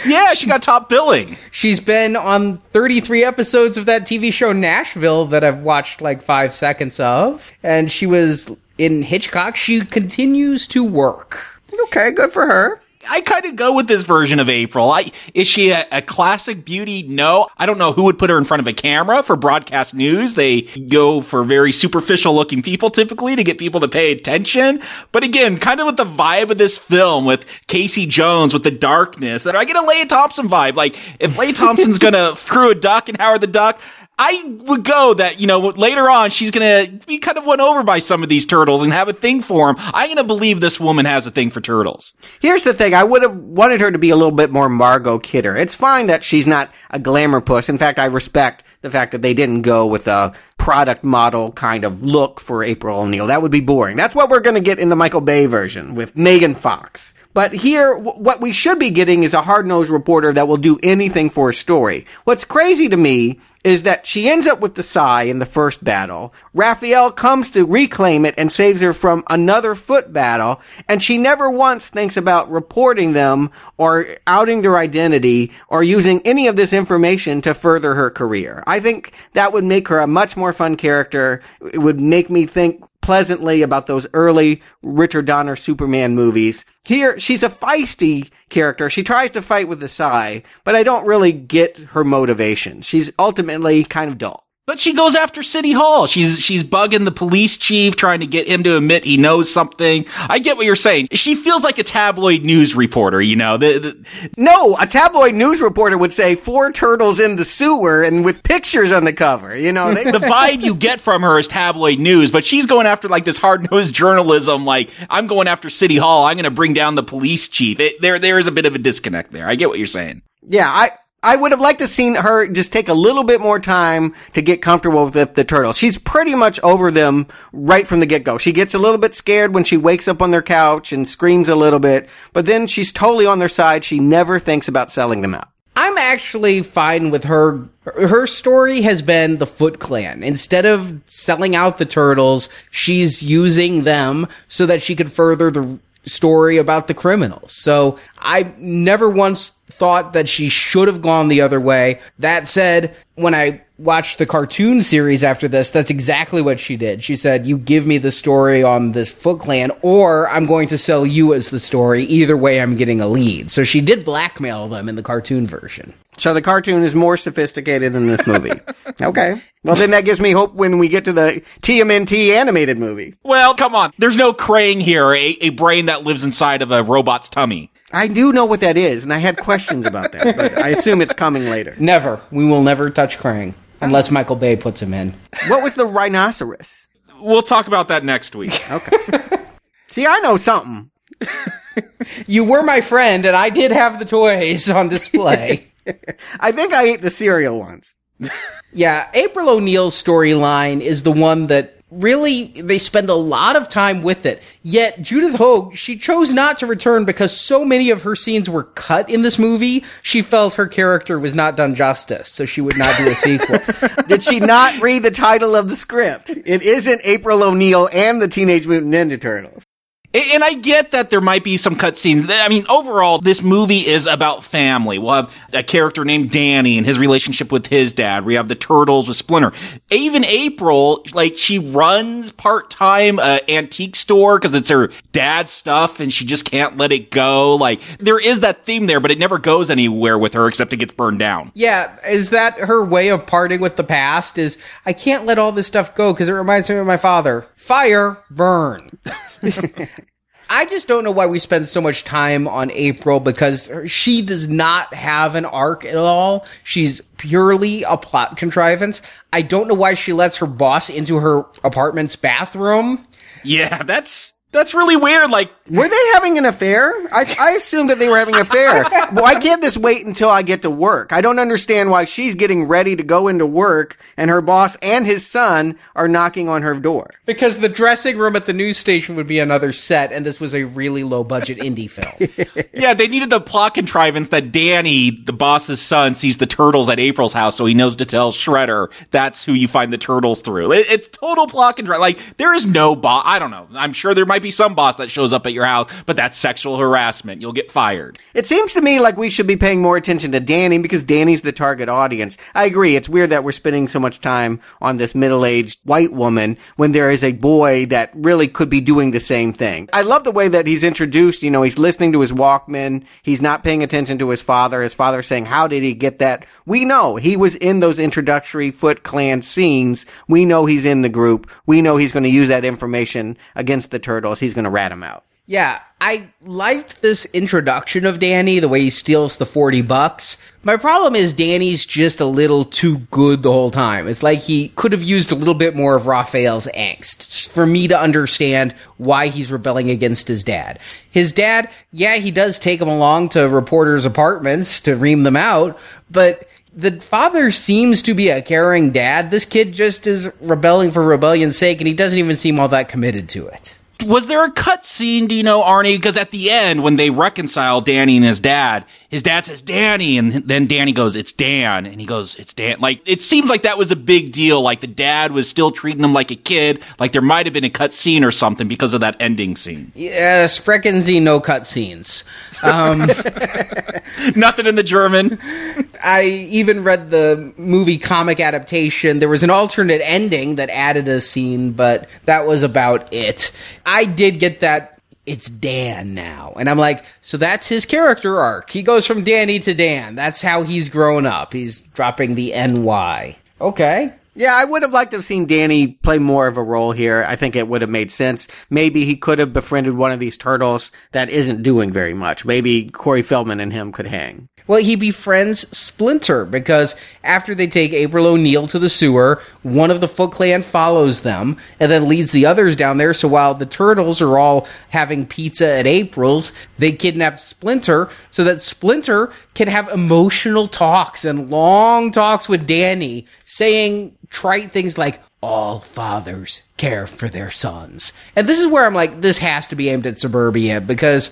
Yeah, she got top billing. She's been on 33 episodes of that TV show Nashville that I've watched like 5 seconds of. And she was in Hitchcock. She continues to work. Okay, good for her. I kind of go with this version of April. Is she a classic beauty? No. I don't know who would put her in front of a camera for broadcast news. They go for very superficial looking people typically to get people to pay attention. But again, kind of with the vibe of this film, with Casey Jones, with the darkness, that I get a Leia Thompson vibe. Like, if Leia Thompson's going to screw a duck in Howard the Duck, I would go that, you know, later on, she's going to be kind of won over by some of these turtles and have a thing for them. I'm going to believe this woman has a thing for turtles. Here's the thing. I would have wanted her to be a little bit more Margot Kidder. It's fine that she's not a glamour puss. In fact, I respect the fact that they didn't go with a product model kind of look for April O'Neil. That would be boring. That's what we're going to get in the Michael Bay version with Megan Fox. But here, what we should be getting is a hard-nosed reporter that will do anything for a story. What's crazy to me is that she ends up with the Psy in the first battle. Raphael comes to reclaim it and saves her from another foot battle, and she never once thinks about reporting them or outing their identity or using any of this information to further her career. I think that would make her a much more fun character. It would make me think pleasantly about those early Richard Donner Superman movies. Here, she's a feisty character. She tries to fight with the Psy, but I don't really get her motivation. She's ultimately kind of dull. But she goes after City Hall. She's bugging the police chief, trying to get him to admit he knows something. I get what you're saying. She feels like a tabloid news reporter, you know. No, a tabloid news reporter would say 4 turtles in the sewer and with pictures on the cover, you know. The vibe you get from her is tabloid news, but she's going after like this hard-nosed journalism, like, I'm going after City Hall, I'm going to bring down the police chief. There is a bit of a disconnect there. I get what you're saying. Yeah, I would have liked to seen her just take a little bit more time to get comfortable with the turtles. She's pretty much over them right from the get-go. She gets a little bit scared when she wakes up on their couch and screams a little bit, but then she's totally on their side. She never thinks about selling them out. I'm actually fine with her. Her story has been the Foot Clan. Instead of selling out the turtles, she's using them so that she could further the story about the criminals. So I never once thought that she should have gone the other way. That said, when I watched the cartoon series after this, that's exactly what she did. She said, you give me the story on this Foot Clan, or I'm going to sell you as the story. Either way, I'm getting a lead. So she did blackmail them in the cartoon version. So the cartoon is more sophisticated than this movie. Okay. Well, then that gives me hope when we get to the TMNT animated movie. Well, come on. There's no Krang here, a brain that lives inside of a robot's tummy. I do know what that is, and I had questions about that, but I assume it's coming later. Never. We will never touch Krang, unless Michael Bay puts him in. What was the rhinoceros? We'll talk about that next week. Okay. See, I know something. You were my friend, and I did have the toys on display. I think I ate the cereal once. Yeah, April O'Neil's storyline is the one that really they spend a lot of time with it. Yet Judith Hoag, she chose not to return because so many of her scenes were cut in this movie. She felt her character was not done justice, so she would not do a sequel. Did she not read the title of the script? It isn't April O'Neil and the Teenage Mutant Ninja Turtles. And I get that there might be some cutscenes. I mean, overall, this movie is about family. We'll have a character named Danny and his relationship with his dad. We have the turtles with Splinter. Even April, like, she runs part-time antique store because it's her dad's stuff and she just can't let it go. Like, there is that theme there, but it never goes anywhere with her except it gets burned down. Yeah, is that her way of parting with the past? Is, I can't let all this stuff go because it reminds me of my father. Fire, burn. I just don't know why we spend so much time on April, because she does not have an arc at all. She's purely a plot contrivance. I don't know why she lets her boss into her apartment's bathroom. Yeah, that's really weird. Like, were they having an affair? I assumed that they were having an affair. Why can't this wait until I get to work? I don't understand why she's getting ready to go into work and her boss and his son are knocking on her door. Because the dressing room at the news station would be another set, and this was a really low-budget indie film. Yeah, they needed the plot contrivance that Danny, the boss's son, sees the turtles at April's house, so he knows to tell Shredder that's who you find the turtles through. It's total plot contrivance. Like, there is no boss. I don't know. I'm sure there might be some boss that shows up at your house, but that's sexual harassment. You'll get fired. It seems to me like we should be paying more attention to Danny because Danny's the target audience. I agree. It's weird that we're spending so much time on this middle-aged white woman when there is a boy that really could be doing the same thing. I love the way that he's introduced. You know, he's listening to his Walkman. He's not paying attention to his father. His father's saying, how did he get that? We know he was in those introductory Foot Clan scenes. We know he's in the group. We know he's going to use that information against the turtles. He's going to rat him out. Yeah, I liked this introduction of Danny, the way he steals the $40. My problem is Danny's just a little too good the whole time. It's like he could have used a little bit more of Raphael's angst for me to understand why he's rebelling against his dad. His dad, yeah, he does take him along to reporters' apartments to ream them out, but the father seems to be a caring dad. This kid just is rebelling for rebellion's sake, and he doesn't even seem all that committed to it. Was there a cut scene, do you know, Arnie? Because at the end, when they reconcile Danny and his dad says, Danny, and then Danny goes, it's Dan, and he goes, it's Dan. Like, it seems like that was a big deal, like the dad was still treating him like a kid, like there might have been a cut scene or something because of that ending scene. Yeah, sprechen Sie no cut scenes. Nothing in the German. I even read the movie comic adaptation. There was an alternate ending that added a scene, but that was about it. I did get that, it's Dan now. And I'm like, so that's his character arc. He goes from Danny to Dan. That's how he's grown up. He's dropping the NY. Okay. Yeah, I would have liked to have seen Danny play more of a role here. I think it would have made sense. Maybe he could have befriended one of these turtles that isn't doing very much. Maybe Corey Feldman and him could hang. Well, he befriends Splinter because after they take April O'Neil to the sewer, one of the Foot Clan follows them and then leads the others down there. So while the turtles are all having pizza at April's, they kidnap Splinter so that Splinter can have emotional talks and long talks with Danny, saying trite things like, all fathers care for their sons. And this is where I'm like, this has to be aimed at suburbia because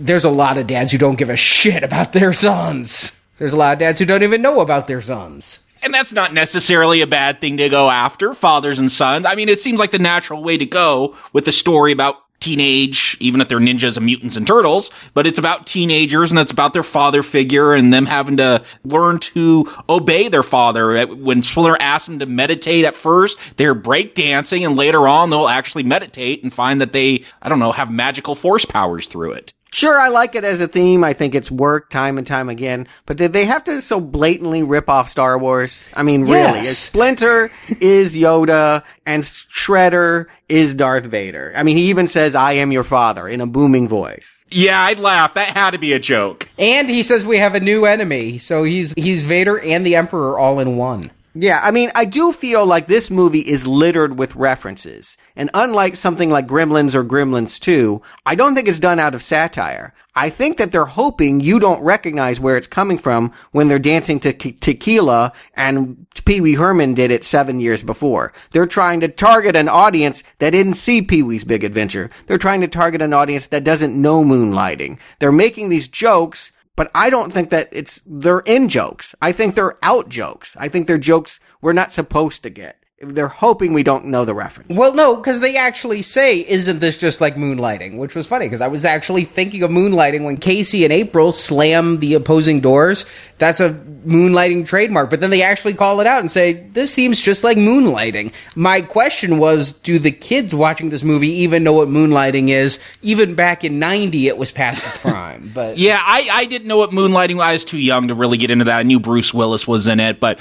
there's a lot of dads who don't give a shit about their sons. There's a lot of dads who don't even know about their sons. And that's not necessarily a bad thing to go after, fathers and sons. I mean, it seems like the natural way to go with a story about teenage, even if they're ninjas and mutants and turtles, but it's about teenagers and it's about their father figure and them having to learn to obey their father. When Splinter asks them to meditate at first, they're breakdancing and later on they'll actually meditate and find that they, I don't know, have magical force powers through it. Sure, I like it as a theme. I think it's worked time and time again. But did they have to so blatantly rip off Star Wars? I mean, yes. Really. Splinter is Yoda and Shredder is Darth Vader. I mean, he even says, I am your father in a booming voice. Yeah, I laughed. That had to be a joke. And he says we have a new enemy. So he's Vader and the Emperor all in one. Yeah, I mean, I do feel like this movie is littered with references. And unlike something like Gremlins or Gremlins 2, I don't think it's done out of satire. I think that they're hoping you don't recognize where it's coming from when they're dancing to Tequila and Pee-wee Herman did it 7 years before. They're trying to target an audience that didn't see Pee-wee's Big Adventure. They're trying to target an audience that doesn't know moonlighting. They're making these jokes, but I don't think that they're in jokes. I think they're out jokes. I think they're jokes we're not supposed to get. They're hoping we don't know the reference. Well, no, because they actually say, isn't this just like moonlighting? Which was funny, because I was actually thinking of moonlighting when Casey and April slam the opposing doors. That's a moonlighting trademark. But then they actually call it out and say, this seems just like moonlighting. My question was, do the kids watching this movie even know what moonlighting is? Even back in 90, it was past its prime. But yeah, I didn't know what moonlighting was. I was too young to really get into that. I knew Bruce Willis was in it. But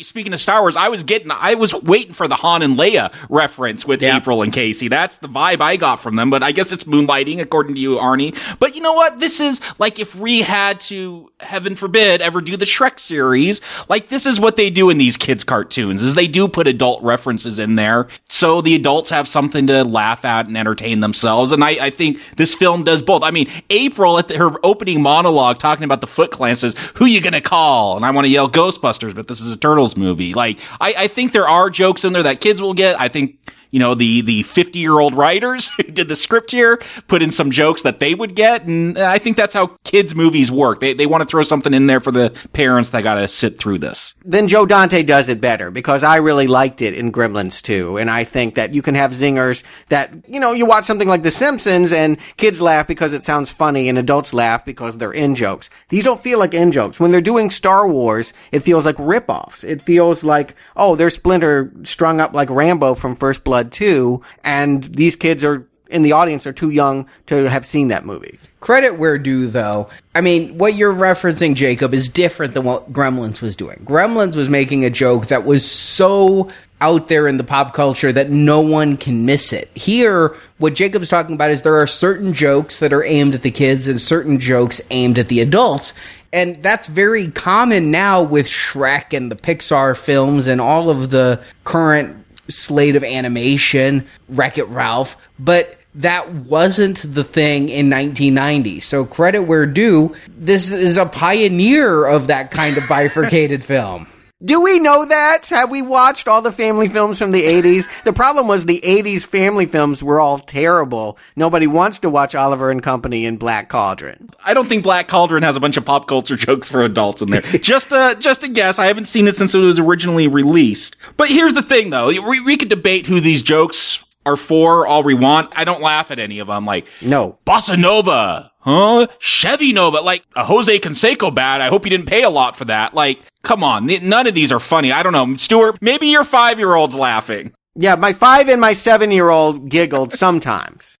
speaking of Star Wars, I was waiting for the Han and Leia reference with April and Casey. That's the vibe I got from them, but I guess it's moonlighting, according to you, Arnie. But you know what? This is like if we had to, heaven forbid, ever do the Shrek series, like this is what they do in these kids' cartoons, is they do put adult references in there, so the adults have something to laugh at and entertain themselves, and I think this film does both. I mean, April, at her opening monologue, talking about the Foot Clan, says, who you gonna call? And I want to yell Ghostbusters, but this is a Turtles movie. Like, I think there are jokes in there that kids will get. I think, you know, the 50-year-old writers who did the script here put in some jokes that they would get, and I think that's how kids' movies work. They want to throw something in there for the parents that gotta sit through this. Then Joe Dante does it better, because I really liked it in Gremlins 2, and I think that you can have zingers that, you know, you watch something like The Simpsons, and kids laugh because it sounds funny, and adults laugh because they're in-jokes. These don't feel like in-jokes. When they're doing Star Wars, it feels like rip-offs. It feels like, oh, there's Splinter strung up like Rambo from First Blood 2, and these kids are in the audience are too young to have seen that movie. Credit where due, though. I mean, what you're referencing, Jacob, is different than what Gremlins was doing. Gremlins was making a joke that was so out there in the pop culture that no one can miss it. Here, what Jacob's talking about is there are certain jokes that are aimed at the kids and certain jokes aimed at the adults. And that's very common now with Shrek and the Pixar films and all of the current slate of animation, Wreck-It Ralph, but that wasn't the thing in 1990. So credit where due, this is a pioneer of that kind of bifurcated film. Do we know that? Have we watched all the family films from the 80s? The problem was the 80s family films were all terrible. Nobody wants to watch Oliver and Company and Black Cauldron. I don't think Black Cauldron has a bunch of pop culture jokes for adults in there. just a guess. I haven't seen it since it was originally released. But here's the thing, though. We could debate who these jokes are for all we want. I don't laugh at any of them. Like, no. Bossa Nova. Huh? Chevy Nova. Like, a Jose Canseco bad. I hope you didn't pay a lot for that. Like, come on. None of these are funny. I don't know. Stuart, maybe your 5-year-old's laughing. Yeah, my 5 and my 7-year-old giggled sometimes.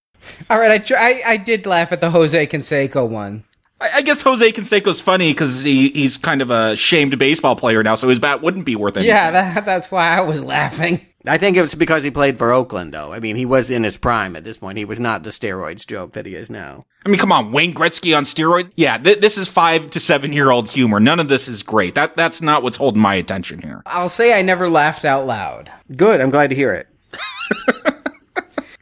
All right, I did laugh at the Jose Canseco one. I guess Jose Canseco's funny because he's kind of a shamed baseball player now, so his bat wouldn't be worth anything. Yeah, that's why I was laughing. I think it was because he played for Oakland, though. I mean, he was in his prime at this point. He was not the steroids joke that he is now. I mean, come on, Wayne Gretzky on steroids? Yeah, this is 5 to 7-year-old humor. None of this is great. That's not what's holding my attention here. I'll say I never laughed out loud. Good, I'm glad to hear it.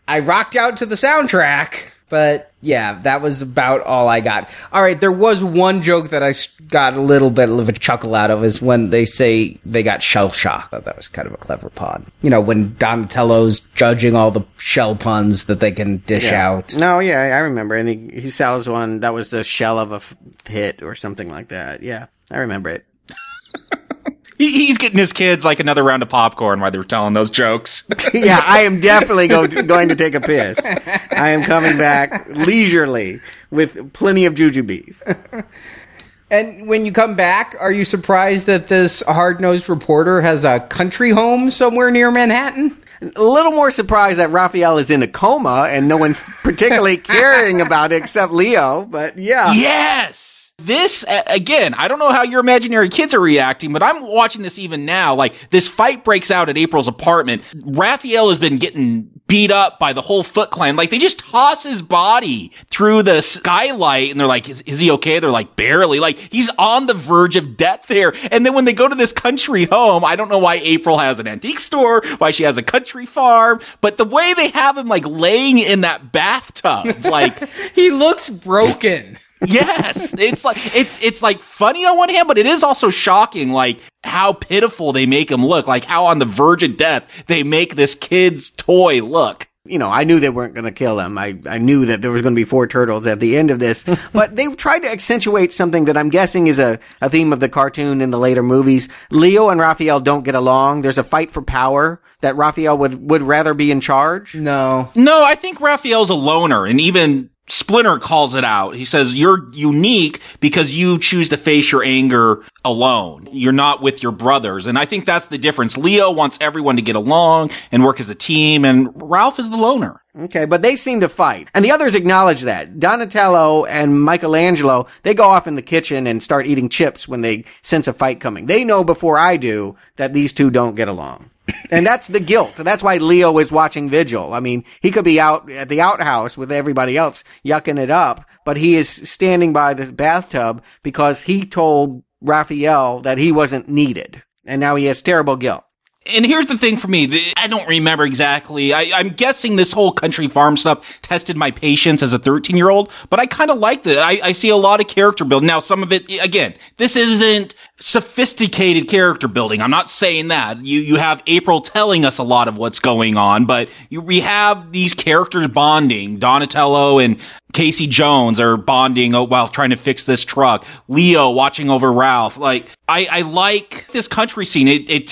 I rocked out to the soundtrack, but yeah, that was about all I got. All right, there was one joke that I got a little bit of a chuckle out of is when they say they got shell shock. I thought that was kind of a clever pun. You know, when Donatello's judging all the shell puns that they can dish out. No, yeah, I remember. And he sells one that was the shell of a hit or something like that. Yeah, I remember it. He's getting his kids like another round of popcorn while they're telling those jokes. Yeah, I am definitely going to take a piss. I am coming back leisurely with plenty of jujubes. And when you come back, are you surprised that this hard-nosed reporter has a country home somewhere near Manhattan? A little more surprised that Raphael is in a coma and no one's particularly caring about it except Leo, but yeah. Yes! This, again, I don't know how your imaginary kids are reacting, but I'm watching this even now. Like, this fight breaks out at April's apartment. Raphael has been getting beat up by the whole Foot Clan. Like, they just toss his body through the skylight, and they're like, is he okay? They're like, barely. Like, he's on the verge of death there. And then when they go to this country home, I don't know why April has an antique store, why she has a country farm, but the way they have him, like, laying in that bathtub, like... He looks broken. Yes, it's like funny on one hand, but it is also shocking, like how pitiful they make him look, like how on the verge of death they make this kid's toy look. You know, I knew they weren't going to kill him. I knew that there was going to be 4 turtles at the end of this, but they've tried to accentuate something that I'm guessing is a theme of the cartoon in the later movies. Leo and Raphael don't get along. There's a fight for power that Raphael would rather be in charge. No, I think Raphael's a loner, and even Splinter calls it out. He says, you're unique because you choose to face your anger alone. You're not with your brothers. And I think that's the difference. Leo wants everyone to get along and work as a team, and Ralph is the loner. Okay, but they seem to fight. And the others acknowledge that. Donatello and Michelangelo, they go off in the kitchen and start eating chips when they sense a fight coming. They know before I do that these two don't get along. And that's the guilt. That's why Leo is watching Vigil. I mean, he could be out at the outhouse with everybody else yucking it up, but he is standing by this bathtub because he told Raphael that he wasn't needed. And now he has terrible guilt. And here's the thing for me. I don't remember exactly. I'm guessing this whole country farm stuff tested my patience as a 13-year-old, but I kind of liked it. I see a lot of character building. Now, some of it, again, this isn't sophisticated character building. I'm not saying that. You have April telling us a lot of what's going on, but we have these characters bonding. Donatello and Casey Jones are bonding while trying to fix this truck. Leo watching over Ralph. Like, I like this country scene. It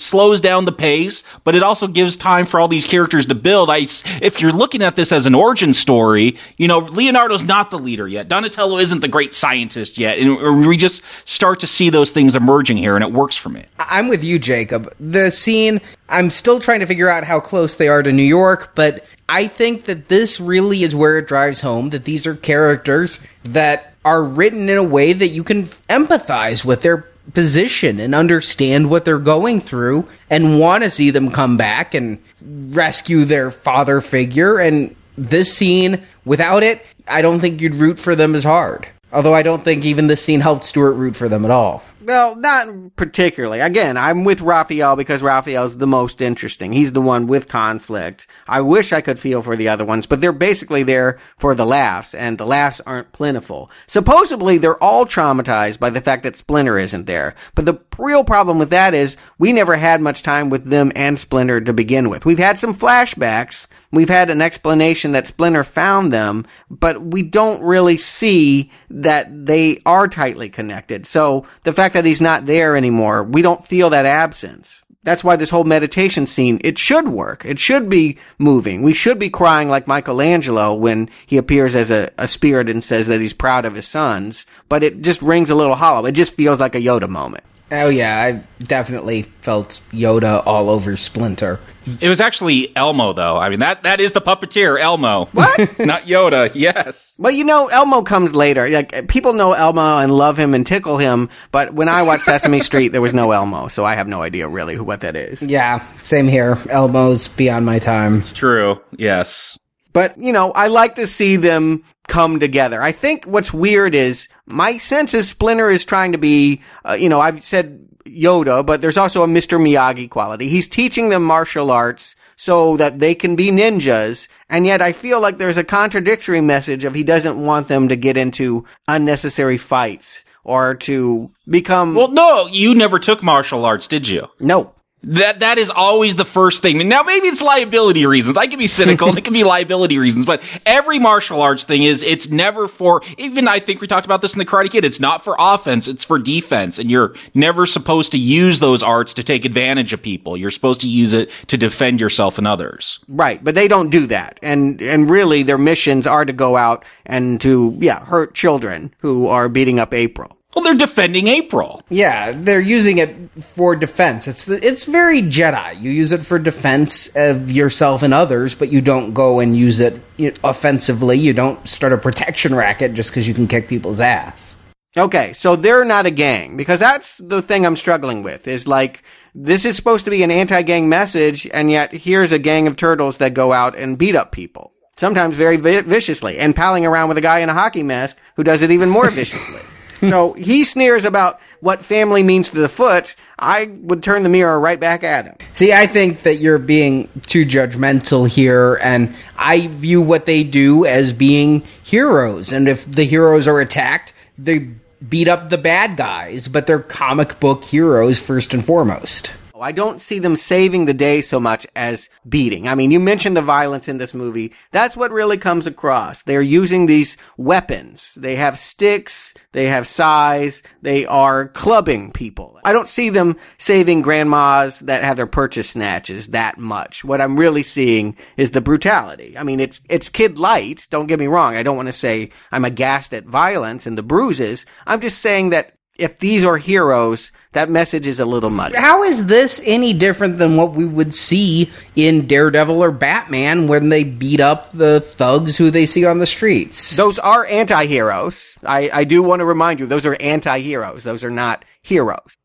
slows down the pace, but it also gives time for all these characters to build. If you're looking at this as an origin story, you know, Leonardo's not the leader yet. Donatello isn't the great scientist yet. And we just start to see those things emerging here, and it works for me. I'm with you, Jacob. The scene, I'm still trying to figure out how close they are to New York, but I think that this really is where it drives home that these are characters that are written in a way that you can empathize with their position and understand what they're going through and want to see them come back and rescue their father figure. And this scene, without it, I don't think you'd root for them as hard. Although I don't think even this scene helped Stewart root for them at all. Well, not particularly. Again, I'm with Raphael because Raphael's the most interesting. He's the one with conflict. I wish I could feel for the other ones, but they're basically there for the laughs, and the laughs aren't plentiful. Supposedly, they're all traumatized by the fact that Splinter isn't there. But the real problem with that is we never had much time with them and Splinter to begin with. We've had some flashbacks. We've had an explanation that Splinter found them, but we don't really see that they are tightly connected. So the fact that he's not there anymore, we don't feel that absence. That's why this whole meditation scene, it should work. It should be moving. We should be crying like Michelangelo when he appears as a spirit and says that he's proud of his sons, but it just rings a little hollow. It just feels like a Yoda moment. Oh yeah, I definitely felt Yoda all over Splinter. It was actually Elmo, though. I mean, that is the puppeteer, Elmo. What? Not Yoda, yes. Well, you know, Elmo comes later. Like, people know Elmo and love him and tickle him, but when I watched Sesame Street, there was no Elmo, so I have no idea really what that is. Yeah, same here. Elmo's beyond my time. It's true, yes. But, you know, I like to see them come together. I think what's weird is, my sense is Splinter is trying to be, I've said Yoda, but there's also a Mr. Miyagi quality. He's teaching them martial arts so that they can be ninjas, and yet I feel like there's a contradictory message of he doesn't want them to get into unnecessary fights or to become... Well, no, you never took martial arts, did you? No. That is always the first thing. Now, maybe it's liability reasons. I can be cynical, and it can be liability reasons, but every martial arts thing is, it's never for, even I think we talked about this in The Karate Kid, it's not for offense, it's for defense, and you're never supposed to use those arts to take advantage of people. You're supposed to use it to defend yourself and others. Right, but they don't do that, and really their missions are to go out and to, hurt children who are beating up April. Well, they're defending April. Yeah, they're using it for defense. It's very Jedi. You use it for defense of yourself and others, but you don't go and use it offensively. You don't start a protection racket just because you can kick people's ass. Okay, so they're not a gang, because that's the thing I'm struggling with, is like, this is supposed to be an anti-gang message, and yet here's a gang of turtles that go out and beat up people. Sometimes very viciously, and palling around with a guy in a hockey mask who does it even more viciously. So he sneers about what family means to the foot. I would turn the mirror right back at him. See, I think that you're being too judgmental here, and I view what they do as being heroes. And if the heroes are attacked, they beat up the bad guys, but they're comic book heroes first and foremost. I don't see them saving the day so much as beating. I mean, you mentioned the violence in this movie. That's what really comes across. They're using these weapons. They have sticks. They have sais. They are clubbing people. I don't see them saving grandmas that have their purchase snatches that much. What I'm really seeing is the brutality. I mean, it's kid light. Don't get me wrong. I don't want to say I'm aghast at violence and the bruises. I'm just saying that if these are heroes, that message is a little muddy. How is this any different than what we would see in Daredevil or Batman when they beat up the thugs who they see on the streets? Those are anti-heroes. I do want to remind you, those are anti-heroes. Those are not heroes.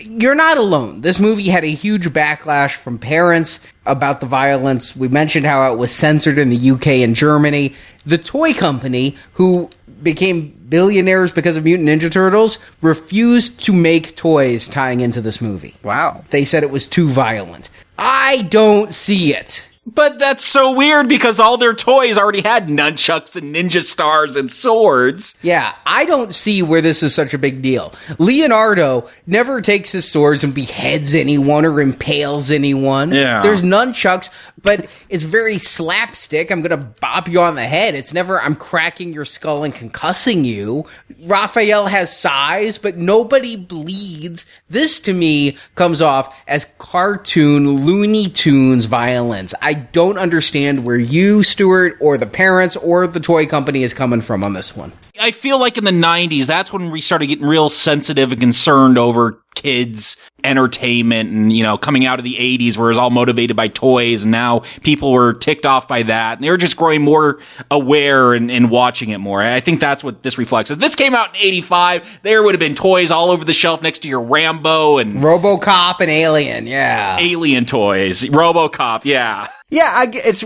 You're not alone. This movie had a huge backlash from parents about the violence. We mentioned how it was censored in the UK and Germany. The toy company, who became billionaires because of Mutant Ninja Turtles, refused to make toys tying into this movie. Wow. They said it was too violent. I don't see it. But that's so weird because all their toys already had nunchucks and ninja stars and swords. Yeah, I don't see where this is such a big deal. Leonardo never takes his swords and beheads anyone or impales anyone. Yeah. There's nunchucks, but it's very slapstick. I'm going to bop you on the head. It's never, I'm cracking your skull and concussing you. Raphael has size, but nobody bleeds. This, to me, comes off as cartoon Looney Tunes violence. I don't understand where you, Stuart, or the parents, or the toy company is coming from on this one. I feel like in the 90s, that's when we started getting real sensitive and concerned over kids' entertainment and, you know, coming out of the 80s where it was all motivated by toys. And now people were ticked off by that. And they were just growing more aware and watching it more. I think that's what this reflects. If this came out in 85, there would have been toys all over the shelf next to your Rambo and RoboCop and Alien. Yeah. Alien toys. RoboCop. Yeah. Yeah, it's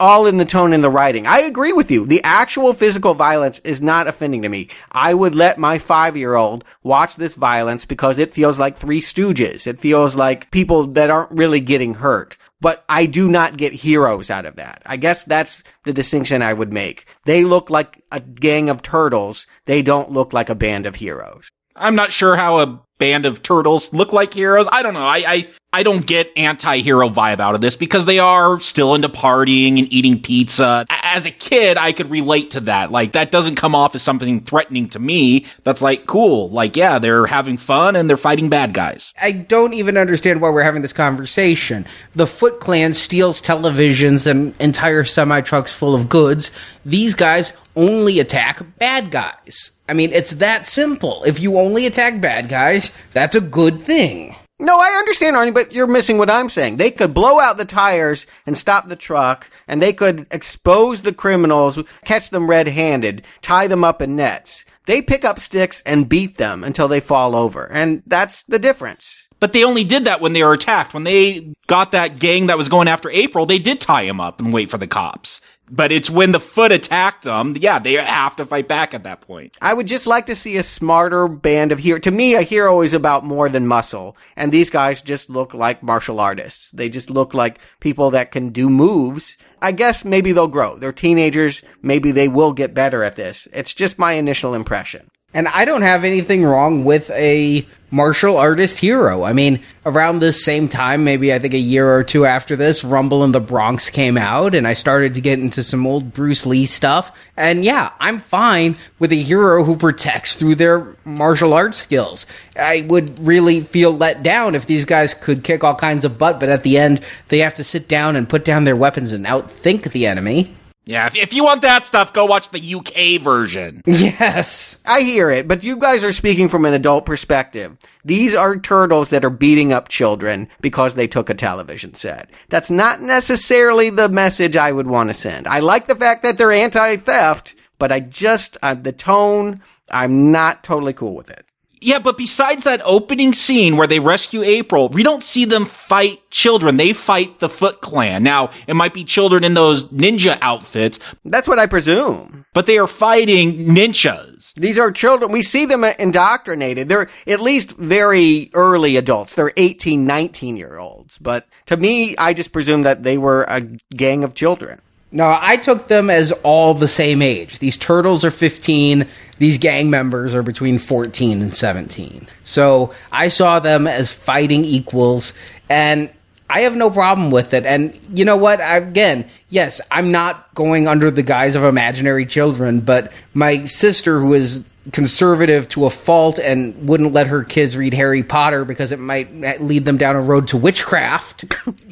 all in the tone and the writing. I agree with you. The actual physical violence is not offending to me. I would let my 5-year-old watch this violence because it feels like Three Stooges. It feels like people that aren't really getting hurt. But I do not get heroes out of that. I guess that's the distinction I would make. They look like a gang of turtles. They don't look like a band of heroes. I'm not sure how a band of turtles look like heroes. I don't know. I don't get anti-hero vibe out of this because they are still into partying and eating pizza. As a kid, I could relate to that. Like, that doesn't come off as something threatening to me. That's like, cool. Like, yeah, they're having fun and they're fighting bad guys. I don't even understand why we're having this conversation. The Foot Clan steals televisions and entire semi-trucks full of goods. These guys only attack bad guys. I mean, it's that simple. If you only attack bad guys, that's a good thing. No, I understand, Arnie, but you're missing what I'm saying. They could blow out the tires and stop the truck, and they could expose the criminals, catch them red-handed, tie them up in nets. They pick up sticks and beat them until they fall over, and that's the difference. But they only did that when they were attacked. When they got that gang that was going after April, they did tie him up and wait for the cops. But it's when the Foot attacked them, yeah, they have to fight back at that point. I would just like to see a smarter band of heroes. To me, a hero is about more than muscle. And these guys just look like martial artists. They just look like people that can do moves. I guess maybe they'll grow. They're teenagers. Maybe they will get better at this. It's just my initial impression. And I don't have anything wrong with a martial artist hero. I mean, around this same time, maybe I think a year or two after this, Rumble in the Bronx came out, and I started to get into some old Bruce Lee stuff. And yeah, I'm fine with a hero who protects through their martial arts skills. I would really feel let down if these guys could kick all kinds of butt, but at the end, they have to sit down and put down their weapons and outthink the enemy. Yeah, if you want that stuff, go watch the UK version. Yes, I hear it, but you guys are speaking from an adult perspective. These are turtles that are beating up children because they took a television set. That's not necessarily the message I would want to send. I like the fact that they're anti-theft, but the tone, I'm not totally cool with it. Yeah, but besides that opening scene where they rescue April, we don't see them fight children. They fight the Foot Clan. Now, it might be children in those ninja outfits. That's what I presume. But they are fighting ninjas. These are children. We see them indoctrinated. They're at least very early adults. They're 18, 19-year-olds. But to me, I just presume that they were a gang of children. No, I took them as all the same age. These turtles are 15. These gang members are between 14 and 17. So I saw them as fighting equals, and I have no problem with it. And you know what? Again, yes, I'm not going under the guise of imaginary children, but my sister, who is conservative to a fault and wouldn't let her kids read Harry Potter because it might lead them down a road to witchcraft,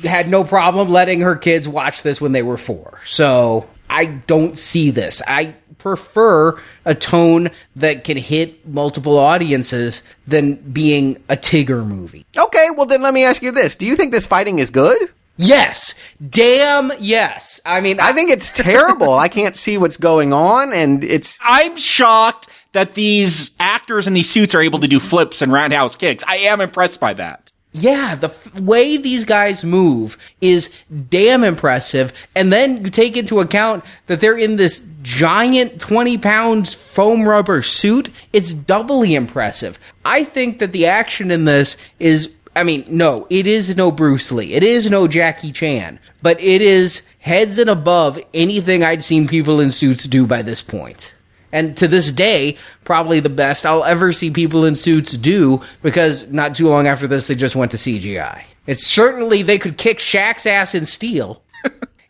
had no problem letting her kids watch this when they were 4. So I don't see this. I prefer a tone that can hit multiple audiences than being a Tigger movie. Okay, well then let me ask you this. Do you think this fighting is good? Yes. Damn yes. I mean, I think it's terrible. I can't see what's going on, and I'm shocked that these actors in these suits are able to do flips and roundhouse kicks. I am impressed by that. Yeah, the way these guys move is damn impressive. And then you take into account that they're in this giant 20-pound foam rubber suit. It's doubly impressive. I think that the action in this is... I mean, no, it is no Bruce Lee. It is no Jackie Chan. But it is heads and above anything I'd seen people in suits do by this point. And to this day, probably the best I'll ever see people in suits do, because not too long after this, they just went to CGI. It's certainly they could kick Shaq's ass in steel.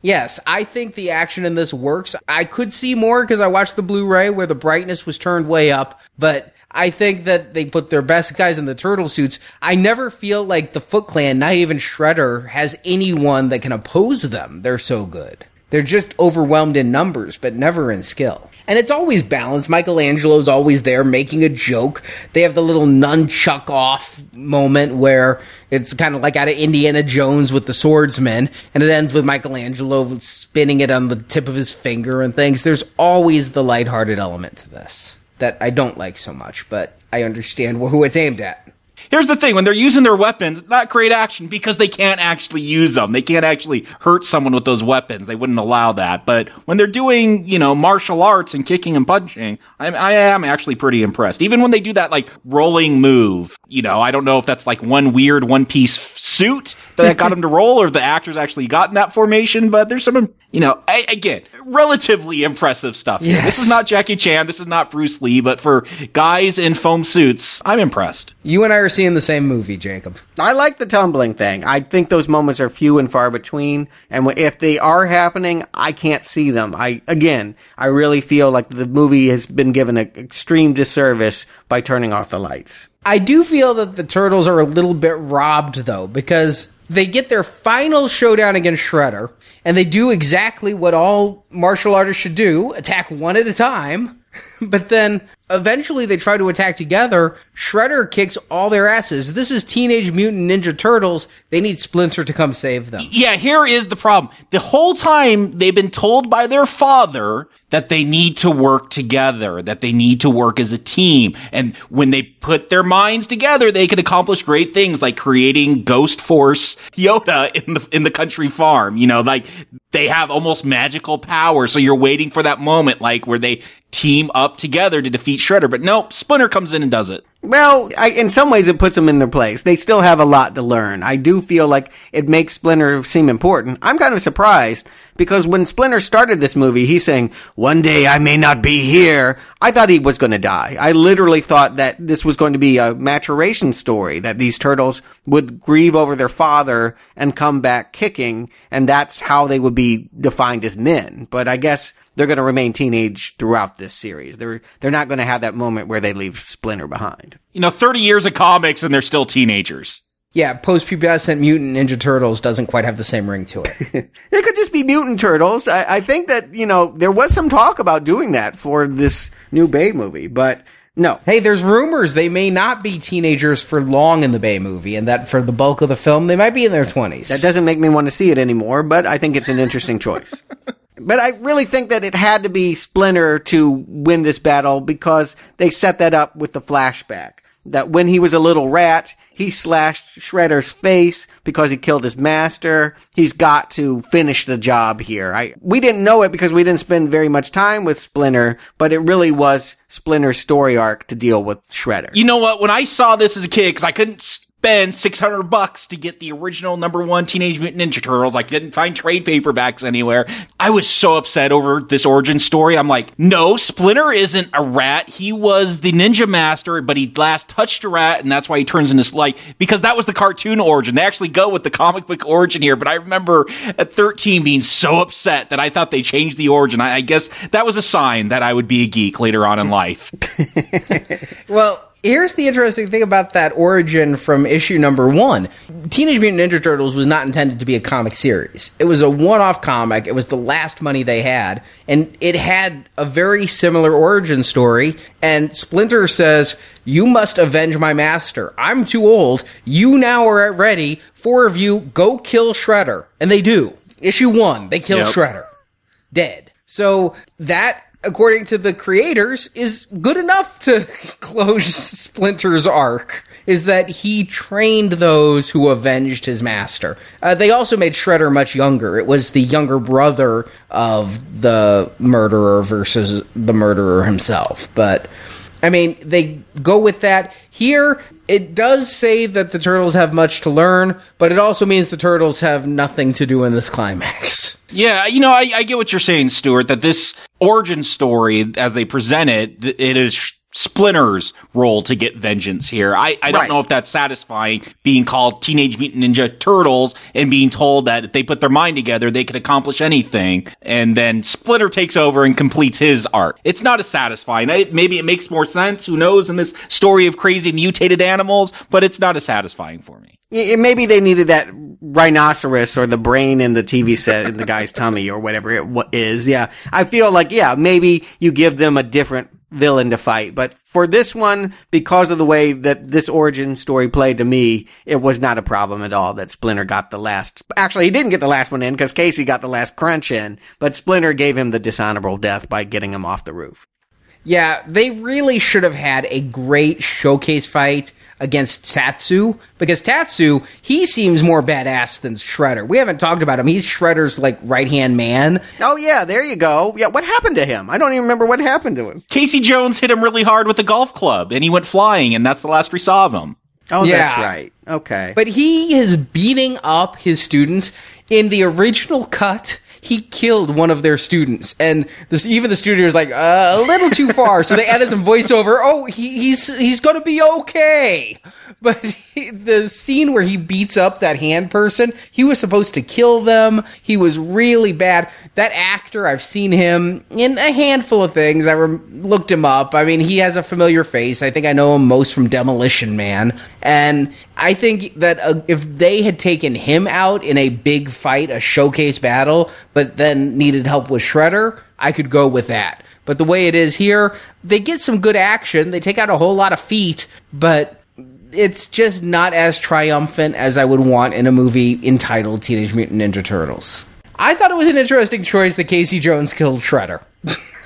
Yes, I think the action in this works. I could see more because I watched the Blu-ray where the brightness was turned way up, but I think that they put their best guys in the turtle suits. I never feel like the Foot Clan, not even Shredder, has anyone that can oppose them. They're so good. They're just overwhelmed in numbers, but never in skill. And it's always balanced. Michelangelo's always there making a joke. They have the little nunchuck off moment where it's kind of like out of Indiana Jones with the swordsman. And it ends with Michelangelo spinning it on the tip of his finger and things. There's always the lighthearted element to this that I don't like so much, but I understand who it's aimed at. Here's the thing, when they're using their weapons, not great action because they can't actually use them. They can't actually hurt someone with those weapons. They wouldn't allow that. But when they're doing, you know, martial arts and kicking and punching, I am actually pretty impressed. Even when they do that, like, rolling move, you know, I don't know if that's like one weird one-piece suit that got them to roll or if the actors actually got in that formation, but there's some, you know, again, relatively impressive stuff here. Yes. This is not Jackie Chan. This is not Bruce Lee, but for guys in foam suits, I'm impressed. You and I are seeing the same movie, Jacob. I like the tumbling thing. I think those moments are few and far between, and if they are happening, I can't see them. I really feel like the movie has been given an extreme disservice by turning off the lights. I do feel that the Turtles are a little bit robbed, though, because they get their final showdown against Shredder, and they do exactly what all martial artists should do, attack one at a time. But then eventually they try to attack together. Shredder kicks all their asses. This is Teenage Mutant Ninja Turtles. They need Splinter to come save them. Yeah, here is the problem. The whole time they've been told by their father that they need to work together, that they need to work as a team. And when they put their minds together, they can accomplish great things like creating Ghost Force Yoda in the country farm. You know, like they have almost magical power. So you're waiting for that moment, like where they team up together to defeat Shredder. But nope, Splinter comes in and does it. Well, in some ways it puts them in their place. They still have a lot to learn. I do feel like it makes Splinter seem important. I'm kind of surprised because when Splinter started this movie, he's saying, "One day I may not be here." I thought he was going to die. I literally thought that this was going to be a maturation story, that these turtles would grieve over their father and come back kicking, and that's how they would be defined as men. But I guess they're going to remain teenage throughout this series. They're not going to have that moment where they leave Splinter behind. You know, 30 years of comics and they're still teenagers. Yeah, post-pubescent Mutant Ninja Turtles doesn't quite have the same ring to it. It could just be Mutant Turtles. I think that, you know, there was some talk about doing that for this new Bay movie, but no. Hey, there's rumors they may not be teenagers for long in the Bay movie, and that for the bulk of the film, they might be in their 20s. That doesn't make me want to see it anymore, but I think it's an interesting choice. But I really think that it had to be Splinter to win this battle because they set that up with the flashback. That when he was a little rat, he slashed Shredder's face because he killed his master. He's got to finish the job here. We didn't know it because we didn't spend very much time with Splinter, but it really was Splinter's story arc to deal with Shredder. You know what? When I saw this as a kid, because I couldn't spend $600 to get the original #1 Teenage Mutant Ninja Turtles. I couldn't find trade paperbacks anywhere. I was so upset over this origin story. I'm like, no, Splinter isn't a rat. He was the ninja master, but he last touched a rat, and that's why he turns into Slight, because that was the cartoon origin. They actually go with the comic book origin here, but I remember at 13 being so upset that I thought they changed the origin. I guess that was a sign that I would be a geek later on in life. Well, here's the interesting thing about that origin from issue #1. Teenage Mutant Ninja Turtles was not intended to be a comic series. It was a one-off comic. It was the last money they had. And it had a very similar origin story. And Splinter says, "You must avenge my master. I'm too old. You now are ready. 4 of you, go kill Shredder." And they do. Issue 1, they kill Shredder. Dead. So that, according to the creators, is good enough to close Splinter's arc, is that he trained those who avenged his master. They also made Shredder much younger. It was the younger brother of the murderer versus the murderer himself. But, I mean, they go with that. Here, it does say that the Turtles have much to learn, but it also means the Turtles have nothing to do in this climax. Yeah, you know, I get what you're saying, Stuart, that this origin story, as they present it, it is Splinter's role to get vengeance here. I don't know if that's satisfying, being called Teenage Mutant Ninja Turtles and being told that if they put their mind together, they could accomplish anything. And then Splinter takes over and completes his arc. It's not as satisfying. Maybe it makes more sense, who knows, in this story of crazy mutated animals, but it's not as satisfying for me. Maybe they needed that rhinoceros or the brain in the TV set in the guy's tummy or whatever it is. Yeah. I feel like, yeah, maybe you give them a different villain to fight. But for this one, because of the way that this origin story played to me, it was not a problem at all that Splinter got the last... Actually, he didn't get the last one in because Casey got the last crunch in, but Splinter gave him the dishonorable death by getting him off the roof. Yeah, they really should have had a great showcase fight against Tatsu, because Tatsu, he seems more badass than Shredder. We haven't talked about him. He's Shredder's, like, right-hand man. Oh, yeah, there you go. Yeah, what happened to him? I don't even remember what happened to him. Casey Jones hit him really hard with a golf club, and he went flying, and that's the last we saw of him. Oh, yeah. That's right. Okay. But he is beating up his students. In the original cut, he killed one of their students, and even the studio was like, a little too far, so they added some voiceover, he's gonna be okay. But the scene where he beats up that hand person, he was supposed to kill them, he was really bad. That actor, I've seen him in a handful of things, I looked him up, I mean, he has a familiar face, I think I know him most from Demolition Man, and I think that if they had taken him out in a big fight, a showcase battle, but then needed help with Shredder, I could go with that. But the way it is here, they get some good action, they take out a whole lot of feet, but it's just not as triumphant as I would want in a movie entitled Teenage Mutant Ninja Turtles. I thought it was an interesting choice that Casey Jones killed Shredder.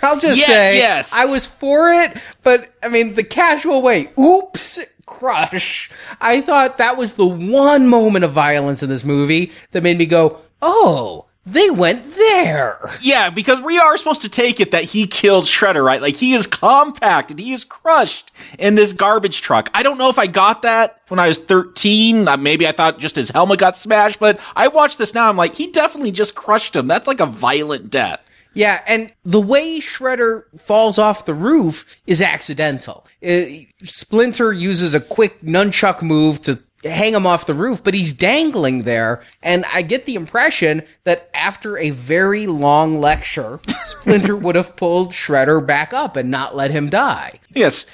I'll just say, yes. I was for it, but, I mean, the casual way, oops, crush. I thought that was the one moment of violence in this movie that made me go, oh, they went there. Yeah, because we are supposed to take it that he killed Shredder, right? Like, he is compacted, he is crushed in this garbage truck. I don't know if I got that when I was 13. Maybe I thought just his helmet got smashed, but I watched this now, I'm like, he definitely just crushed him. That's like a violent death. Yeah, and the way Shredder falls off the roof is accidental. Splinter uses a quick nunchuck move to hang him off the roof, but he's dangling there, and I get the impression that after a very long lecture, Splinter would have pulled Shredder back up and not let him die. Yes,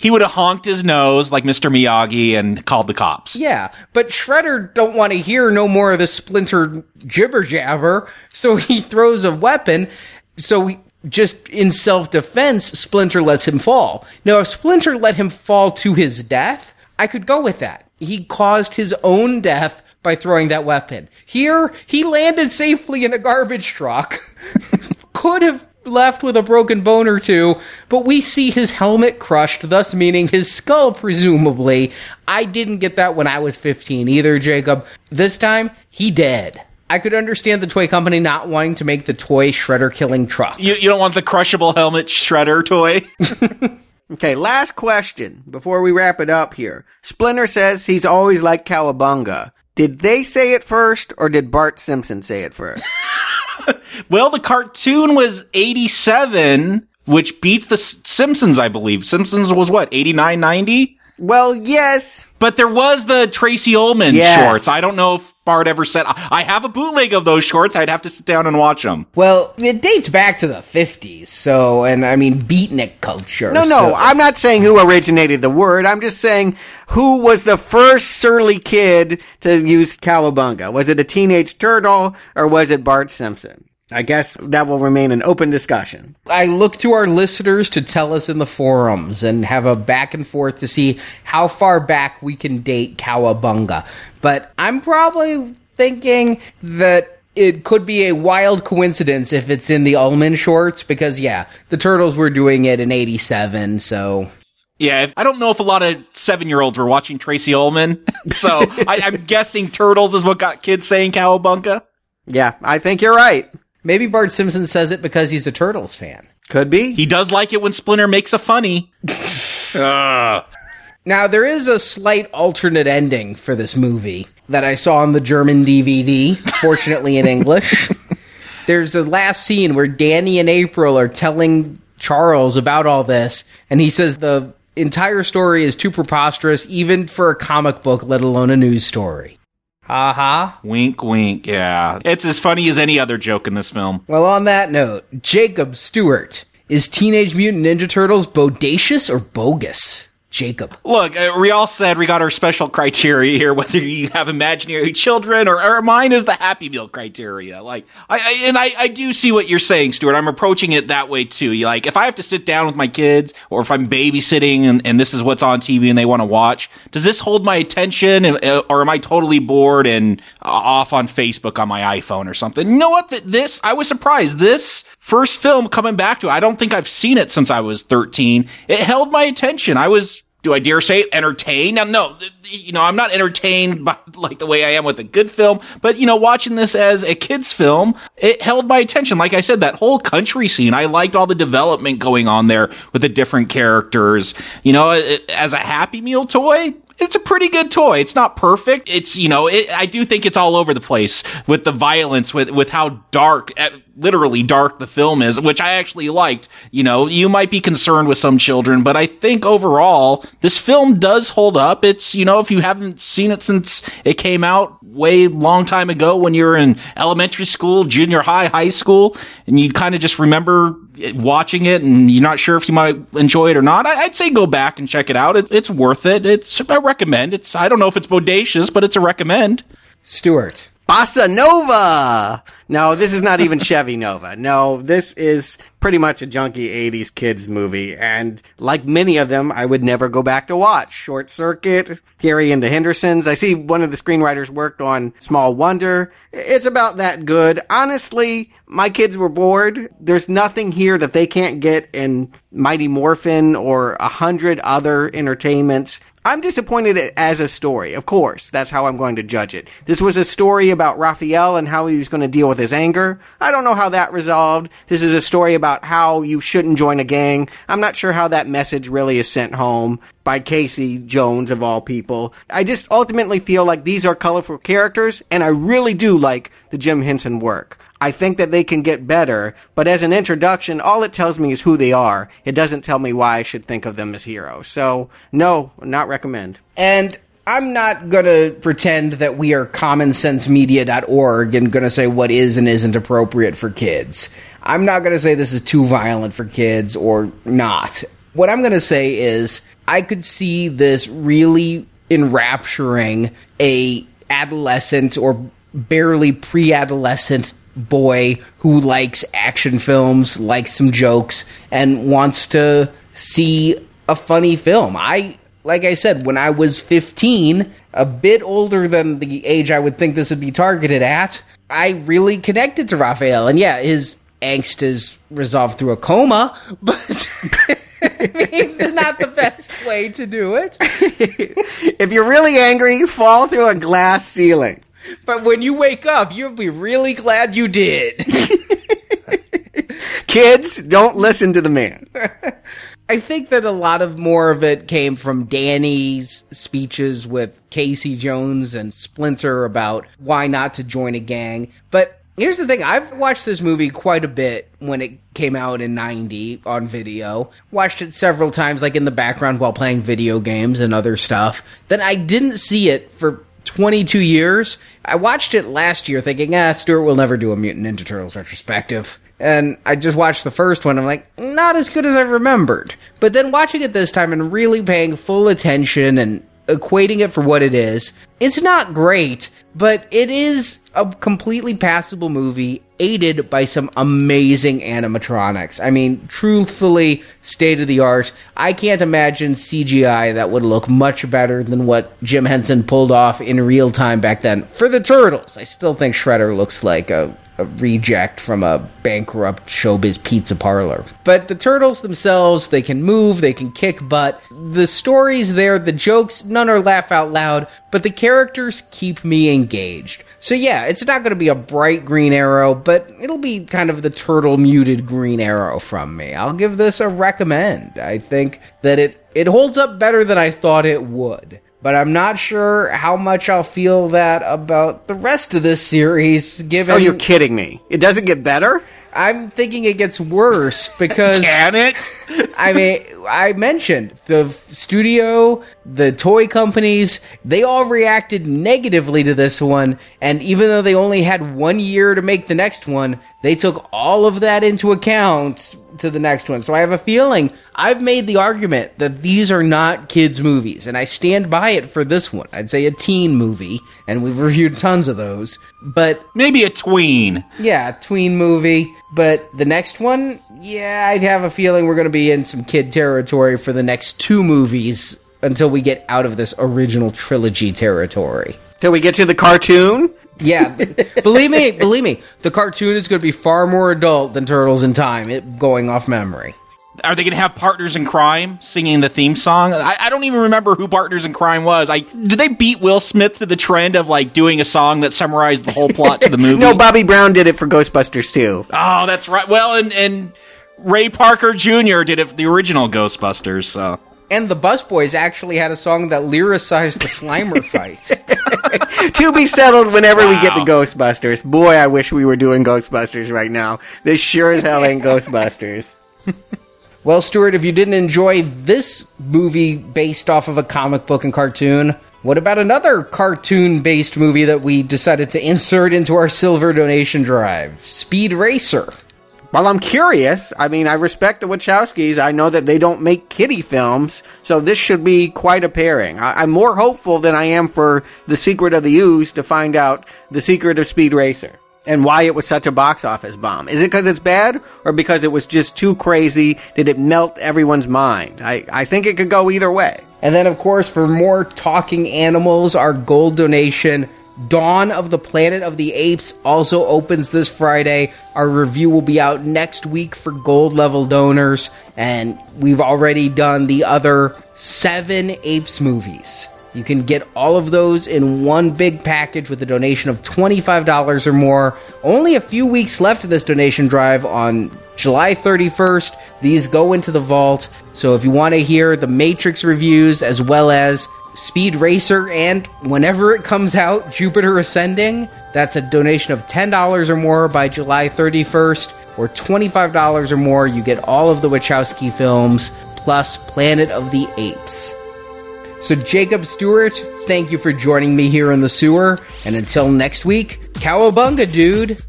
he would have honked his nose like Mr. Miyagi and called the cops. Yeah, but Shredder don't want to hear no more of the Splinter jibber-jabber, so he throws a weapon, just in self-defense, Splinter lets him fall. Now, if Splinter let him fall to his death, I could go with that. He caused his own death by throwing that weapon. Here, he landed safely in a garbage truck. Could have left with a broken bone or two, but we see his helmet crushed, thus meaning his skull, presumably. I didn't get that when I was 15 either, Jacob. This time, he dead. I could understand the toy company not wanting to make the toy Shredder-killing truck. You don't want the crushable helmet Shredder toy? Okay, last question before we wrap it up here. Splinter says he's always like Cowabunga. Did they say it first, or did Bart Simpson say it first? Well, the cartoon was 87, which beats the Simpsons, I believe. Simpsons was what, 89, 90? Well, yes. But there was the Tracy Ullman shorts. I don't know if Bart ever said, I have a bootleg of those shorts. I'd have to sit down and watch them. Well, it dates back to the 50s, so, and I mean, beatnik culture. No, I'm not saying who originated the word. I'm just saying who was the first surly kid to use Cowabunga. Was it a teenage turtle, or was it Bart Simpson? I guess that will remain an open discussion. I look to our listeners to tell us in the forums and have a back and forth to see how far back we can date Cowabunga. But I'm probably thinking that it could be a wild coincidence if it's in the Ullman shorts, because, yeah, the Turtles were doing it in 87, so... Yeah, I don't know if a lot of 7-year-olds were watching Tracy Ullman, so I'm guessing Turtles is what got kids saying Cowabunga. Yeah, I think you're right. Maybe Bart Simpson says it because he's a Turtles fan. Could be. He does like it when Splinter makes a funny. Now, there is a slight alternate ending for this movie that I saw on the German DVD, fortunately in English. There's the last scene where Danny and April are telling Charles about all this, and he says the entire story is too preposterous, even for a comic book, let alone a news story. Ha-ha. Wink, wink, yeah. It's as funny as any other joke in this film. Well, on that note, Jacob Stewart. Is Teenage Mutant Ninja Turtles bodacious or bogus? Jacob. Look, we all said we got our special criteria here, whether you have imaginary children or mine is the Happy Meal criteria. Like, I do see what you're saying, Stuart. I'm approaching it that way too. You're like, if I have to sit down with my kids or if I'm babysitting and this is what's on TV and they want to watch, does this hold my attention or am I totally bored and off on Facebook on my iPhone or something? You know what? This, I was surprised. This first film coming back to it, I don't think I've seen it since I was 13. It held my attention. I was, do I dare say entertained? Now, no, you know, I'm not entertained by like the way I am with a good film, but you know, watching this as a kid's film, it held my attention. Like I said, that whole country scene, I liked all the development going on there with the different characters. You know, as a Happy Meal toy, it's a pretty good toy. It's not perfect. It's, you know, I do think it's all over the place with the violence, with how dark, literally dark the film is, which I actually liked. You know, you might be concerned with some children, but I think overall, this film does hold up. It's, you know, if you haven't seen it since it came out way long time ago when you were in elementary school, junior high, high school, and you kind of just remember watching it and you're not sure if you might enjoy it or not, I'd say go back and check it out. It's worth it. I recommend. I don't know if it's bodacious, but it's a recommend. Stuart. Bossa Nova! No, this is not even Chevy Nova. No, this is pretty much a junky 80s kids movie. And like many of them, I would never go back to watch. Short Circuit, Gary and the Hendersons. I see one of the screenwriters worked on Small Wonder. It's about that good. Honestly, my kids were bored. There's nothing here that they can't get in Mighty Morphin or 100 other entertainments. I'm disappointed as a story, of course. That's how I'm going to judge it. This was a story about Raphael and how he was going to deal with his anger. I don't know how that resolved. This is a story about how you shouldn't join a gang. I'm not sure how that message really is sent home by Casey Jones, of all people. I just ultimately feel like these are colorful characters, and I really do like the Jim Henson work. I think that they can get better, but as an introduction, all it tells me is who they are. It doesn't tell me why I should think of them as heroes. So, no, not recommend. And I'm not going to pretend that we are commonsensemedia.org and going to say what is and isn't appropriate for kids. I'm not going to say this is too violent for kids or not. What I'm going to say is I could see this really enrapturing a adolescent or barely pre-adolescent boy who likes action films, likes some jokes, and wants to see a funny film. Like I said, when I was 15, a bit older than the age I would think this would be targeted at, I really connected to Raphael. And yeah, his angst is resolved through a coma, but I mean, not the best way to do it. If you're really angry, you fall through a glass ceiling. But when you wake up, you'll be really glad you did. Kids, don't listen to the man. I think that a lot of more of it came from Danny's speeches with Casey Jones and Splinter about why not to join a gang. But here's the thing. I've watched this movie quite a bit when it came out in 90 on video. Watched it several times, like in the background while playing video games and other stuff. Then I didn't see it for 22 years. I watched it last year thinking, Stuart will never do a Mutant Ninja Turtles retrospective. And I just watched the first one. I'm like, not as good as I remembered. But then watching it this time and really paying full attention and equating it for what it is, it's not great, but it is a completely passable movie aided by some amazing animatronics. I mean, truthfully, state of the art. I can't imagine CGI that would look much better than what Jim Henson pulled off in real time back then. For the Turtles, I still think Shredder looks like a reject from a bankrupt showbiz pizza parlor. But the Turtles themselves, they can move, they can kick butt. The story's there, the jokes, none are laugh out loud, but the characters keep me engaged. So yeah, it's not going to be a bright Green Arrow, but it'll be kind of the turtle-muted Green Arrow from me. I'll give this a recommend. I think that it holds up better than I thought it would. But I'm not sure how much I'll feel that about the rest of this series, given... Oh, you're kidding me. It doesn't get better? I'm thinking it gets worse because... Can it? I mean, I mentioned the studio, the toy companies, they all reacted negatively to this one. And even though they only had 1 year to make the next one, they took all of that into account to the next one. So I have a feeling I've made the argument that these are not kids' movies. And I stand by it for this one. I'd say a teen movie. And we've reviewed tons of those. But maybe a tween. Yeah, a tween movie. But the next one, yeah, I'd have a feeling we're going to be in some kid territory for the next two movies until we get out of this original trilogy territory. Till we get to the cartoon? Yeah. Believe me, the cartoon is going to be far more adult than Turtles in Time, going off memory. Are they going to have Partners in Crime singing the theme song? I don't even remember who Partners in Crime was. Did they beat Will Smith to the trend of like doing a song that summarized the whole plot to the movie? No, Bobby Brown did it for Ghostbusters too. Oh, that's right. Well, and Ray Parker Jr. did it for the original Ghostbusters, so... And the Busboys actually had a song that lyricized the Slimer fight. To be settled whenever we get the Ghostbusters. Boy, I wish we were doing Ghostbusters right now. This sure as hell ain't Ghostbusters. Well, Stuart, if you didn't enjoy this movie based off of a comic book and cartoon, what about another cartoon-based movie that we decided to insert into our silver donation drive? Speed Racer. Well, I'm curious. I mean, I respect the Wachowskis. I know that they don't make kiddie films, so this should be quite a pairing. I'm more hopeful than I am for The Secret of the Ooze to find out the secret of Speed Racer and why it was such a box office bomb. Is it because it's bad or because it was just too crazy? Did it melt everyone's mind? I think it could go either way. And then, of course, for more talking animals, our gold donation... Dawn of the Planet of the Apes also opens this Friday. Our review will be out next week for gold-level donors, and we've already done the other 7 Apes movies. You can get all of those in one big package with a donation of $25 or more. Only a few weeks left of this donation drive on July 31st. These go into the vault, so if you want to hear the Matrix reviews as well as Speed Racer, and whenever it comes out, Jupiter Ascending. That's a donation of $10 or more by July 31st, or $25 or more. You get all of the Wachowski films, plus Planet of the Apes. So Jacob Stewart, thank you for joining me here in the sewer, and until next week, cowabunga, dude!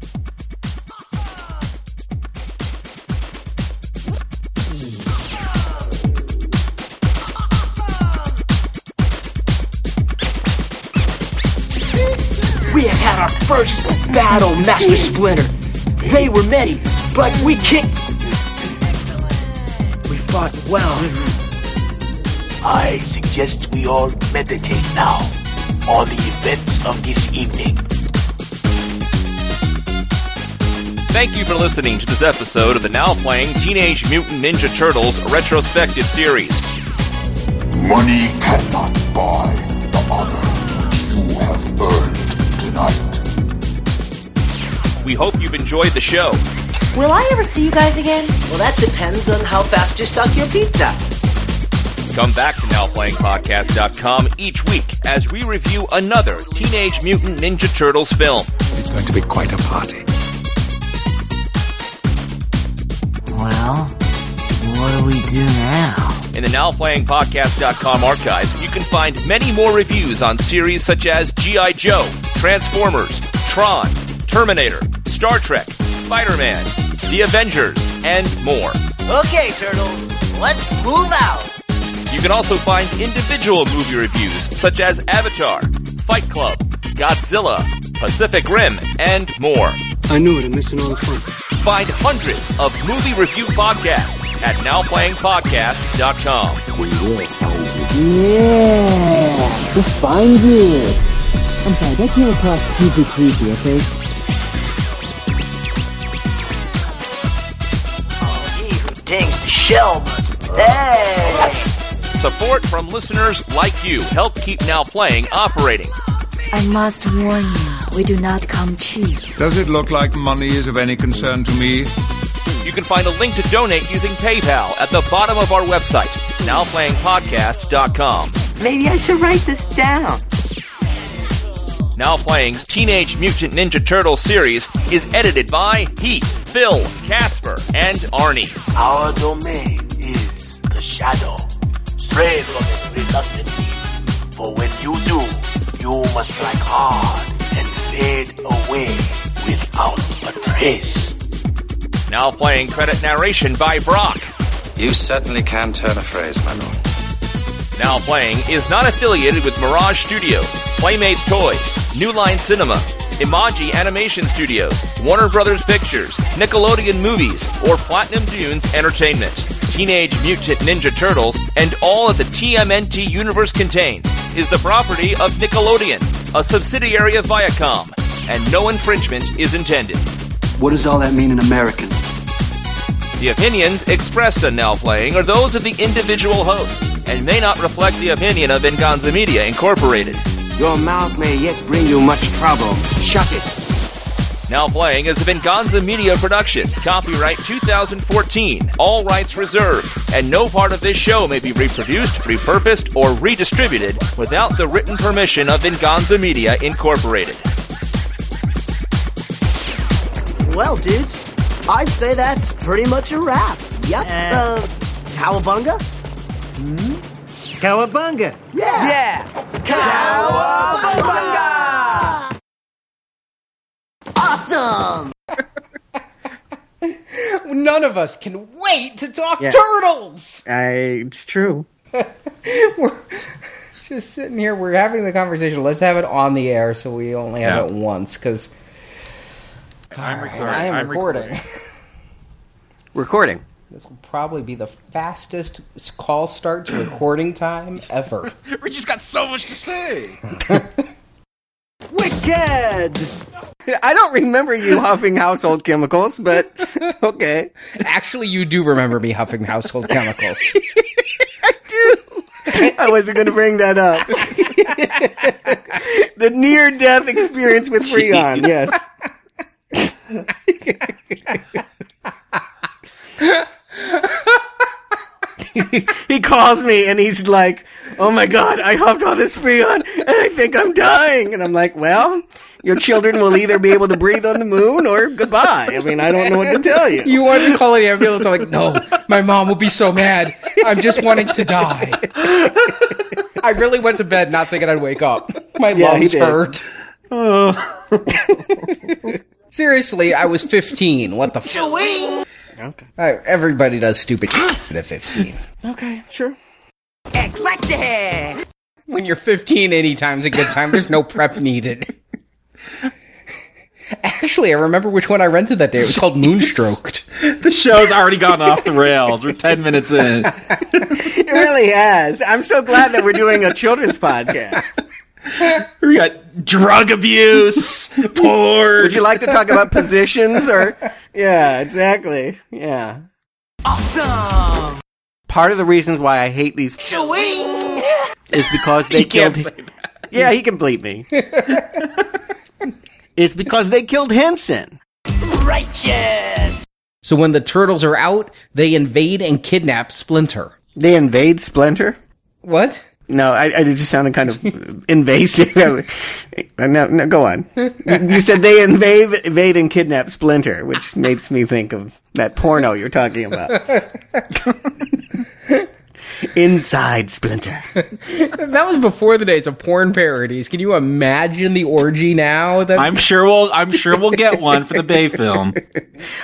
First battle, Master Splinter. They were many, but we kicked. We fought well. I suggest we all meditate now on the events of this evening. Thank you for listening to this episode of the now playing Teenage Mutant Ninja Turtles retrospective series. Money cannot buy the honor you have earned tonight. We hope you've enjoyed the show. Will I ever see you guys again? Well, that depends on how fast you stock your pizza. Come back to NowPlayingPodcast.com each week as we review another Teenage Mutant Ninja Turtles film. It's going to be quite a party. Well, what do we do now? In the NowPlayingPodcast.com archives, you can find many more reviews on series such as G.I. Joe, Transformers, Tron, Terminator, Star Trek, Spider-Man, The Avengers, and more. Okay, Turtles, let's move out. You can also find individual movie reviews such as Avatar, Fight Club, Godzilla, Pacific Rim, and more. I knew it, I'm missing all the fun. Find hundreds of movie review podcasts at NowPlayingPodcast.com. We will find you. Yeah, we'll find you. I'm sorry, that came across super creepy, okay? Dings the shell. Hey! Support from listeners like you help keep Now Playing operating. I must warn you, we do not come cheap. Does it look like money is of any concern to me? You can find a link to donate using PayPal at the bottom of our website, nowplayingpodcast.com. Maybe I should write this down. Now Playing's Teenage Mutant Ninja Turtle series is edited by Heath. Phil, Casper, and Arnie. Our domain is the shadow. Stray from it reluctantly, for when you do, you must strike hard and fade away without a trace. Now playing credit narration by Brock. You certainly can turn a phrase, my lord. Now playing is not affiliated with Mirage Studios, Playmates Toys, New Line Cinema, Imagi Animation Studios, Warner Brothers Pictures, Nickelodeon Movies, or Platinum Dunes Entertainment. Teenage Mutant Ninja Turtles and all that the TMNT universe contains is the property of Nickelodeon, a subsidiary of Viacom, and no infringement is intended. What does all that mean in American? The opinions expressed on Now Playing are those of the individual hosts and may not reflect the opinion of Venganza Media, Incorporated. Your mouth may yet bring you much trouble. Shut it. Now Playing is a Venganza Media production. Copyright 2014. All rights reserved. And no part of this show may be reproduced, repurposed, or redistributed without the written permission of Venganza Media, Incorporated. Well, dudes, I'd say that's pretty much a wrap. Yep. Cowabunga? Cowabunga! Yeah! Cowabunga! Awesome! None of us can wait to talk turtles! It's true. We're just sitting here, we're having the conversation. Let's have it on the air so we only have it once, because... I'm recording. Recording. This will probably be the fastest call start to recording time ever. Richie's got so much to say. Wicked! I don't remember you huffing household chemicals, but okay. Actually, you do remember me huffing household chemicals. I do. I wasn't going to bring that up. The near-death experience with Freon, yes. He calls me and he's like, oh my god, I huffed all this Freon and I think I'm dying. And I'm like, well, your children will either be able to breathe on the moon or goodbye. I mean, I don't know what to tell you. You wanted to call an ambulance. I'm like, no, my mom will be so mad. I'm just wanting to die. I really went to bed not thinking I'd wake up. My lungs hurt. Oh. Seriously, I was 15. What the fuck? Okay. Everybody does stupid shit at 15. Okay, sure. Eclectic! When you're 15, any time's a good time. There's no prep needed. Actually, I remember which one I rented that day. It was called Moonstroked. The show's already gone off the rails. We're 10 minutes in. It really has. I'm so glad that we're doing a children's podcast. We got drug abuse, porn. Would you like to talk about positions or... Yeah, exactly. Yeah. Awesome! Part of the reasons why I hate these... Shwing! Is because they killed... Can't say that. Yeah, he can bleep me. It's because they killed Henson. Righteous! So when the turtles are out, they invade and kidnap Splinter. They invade Splinter? What? No, I just sounded kind of invasive. No, go on. You said they invade and kidnap Splinter, which makes me think of that porno you're talking about. Inside Splinter. That was before the days of porn parodies. Can you imagine the orgy now? I'm sure we'll get one for the Bay film.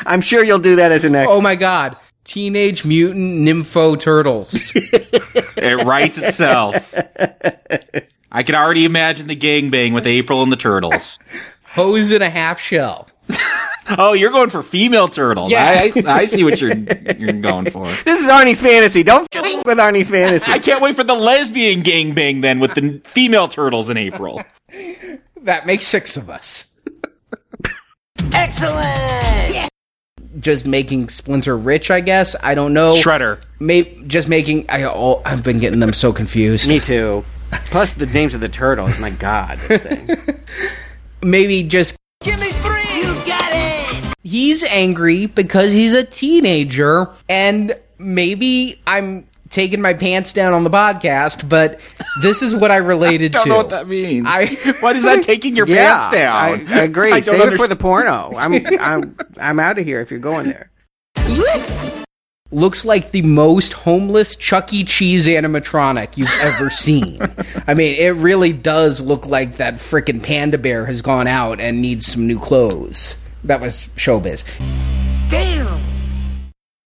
I'm sure you'll do that as an extra. Oh my god. Teenage Mutant Nympho Turtles. It writes itself. I can already imagine the gangbang with April and the turtles. Hose in a half shell. Oh, you're going for female turtles. Yeah. I see what you're going for. This is Arnie's fantasy. Don't f*** with Arnie's fantasy. I can't wait for the lesbian gangbang then with the female turtles in April. That makes 6 of us. Excellent! Yeah. Just making Splinter rich, I guess. I don't know. Shredder. Maybe just making... I've been getting them so confused. Me too. Plus the names of the turtles. My god, this thing. Maybe just... Give me 3! You got it! He's angry because he's a teenager, and maybe I'm taking my pants down on the podcast, but this is what I related to. I don't know what that means. What is that, taking your pants down? I agree. Save it for the porno. I'm out of here if you're going there. Looks like the most homeless Chuck E. Cheese animatronic you've ever seen. I mean, it really does look like that frickin' panda bear has gone out and needs some new clothes. That was showbiz. Damn!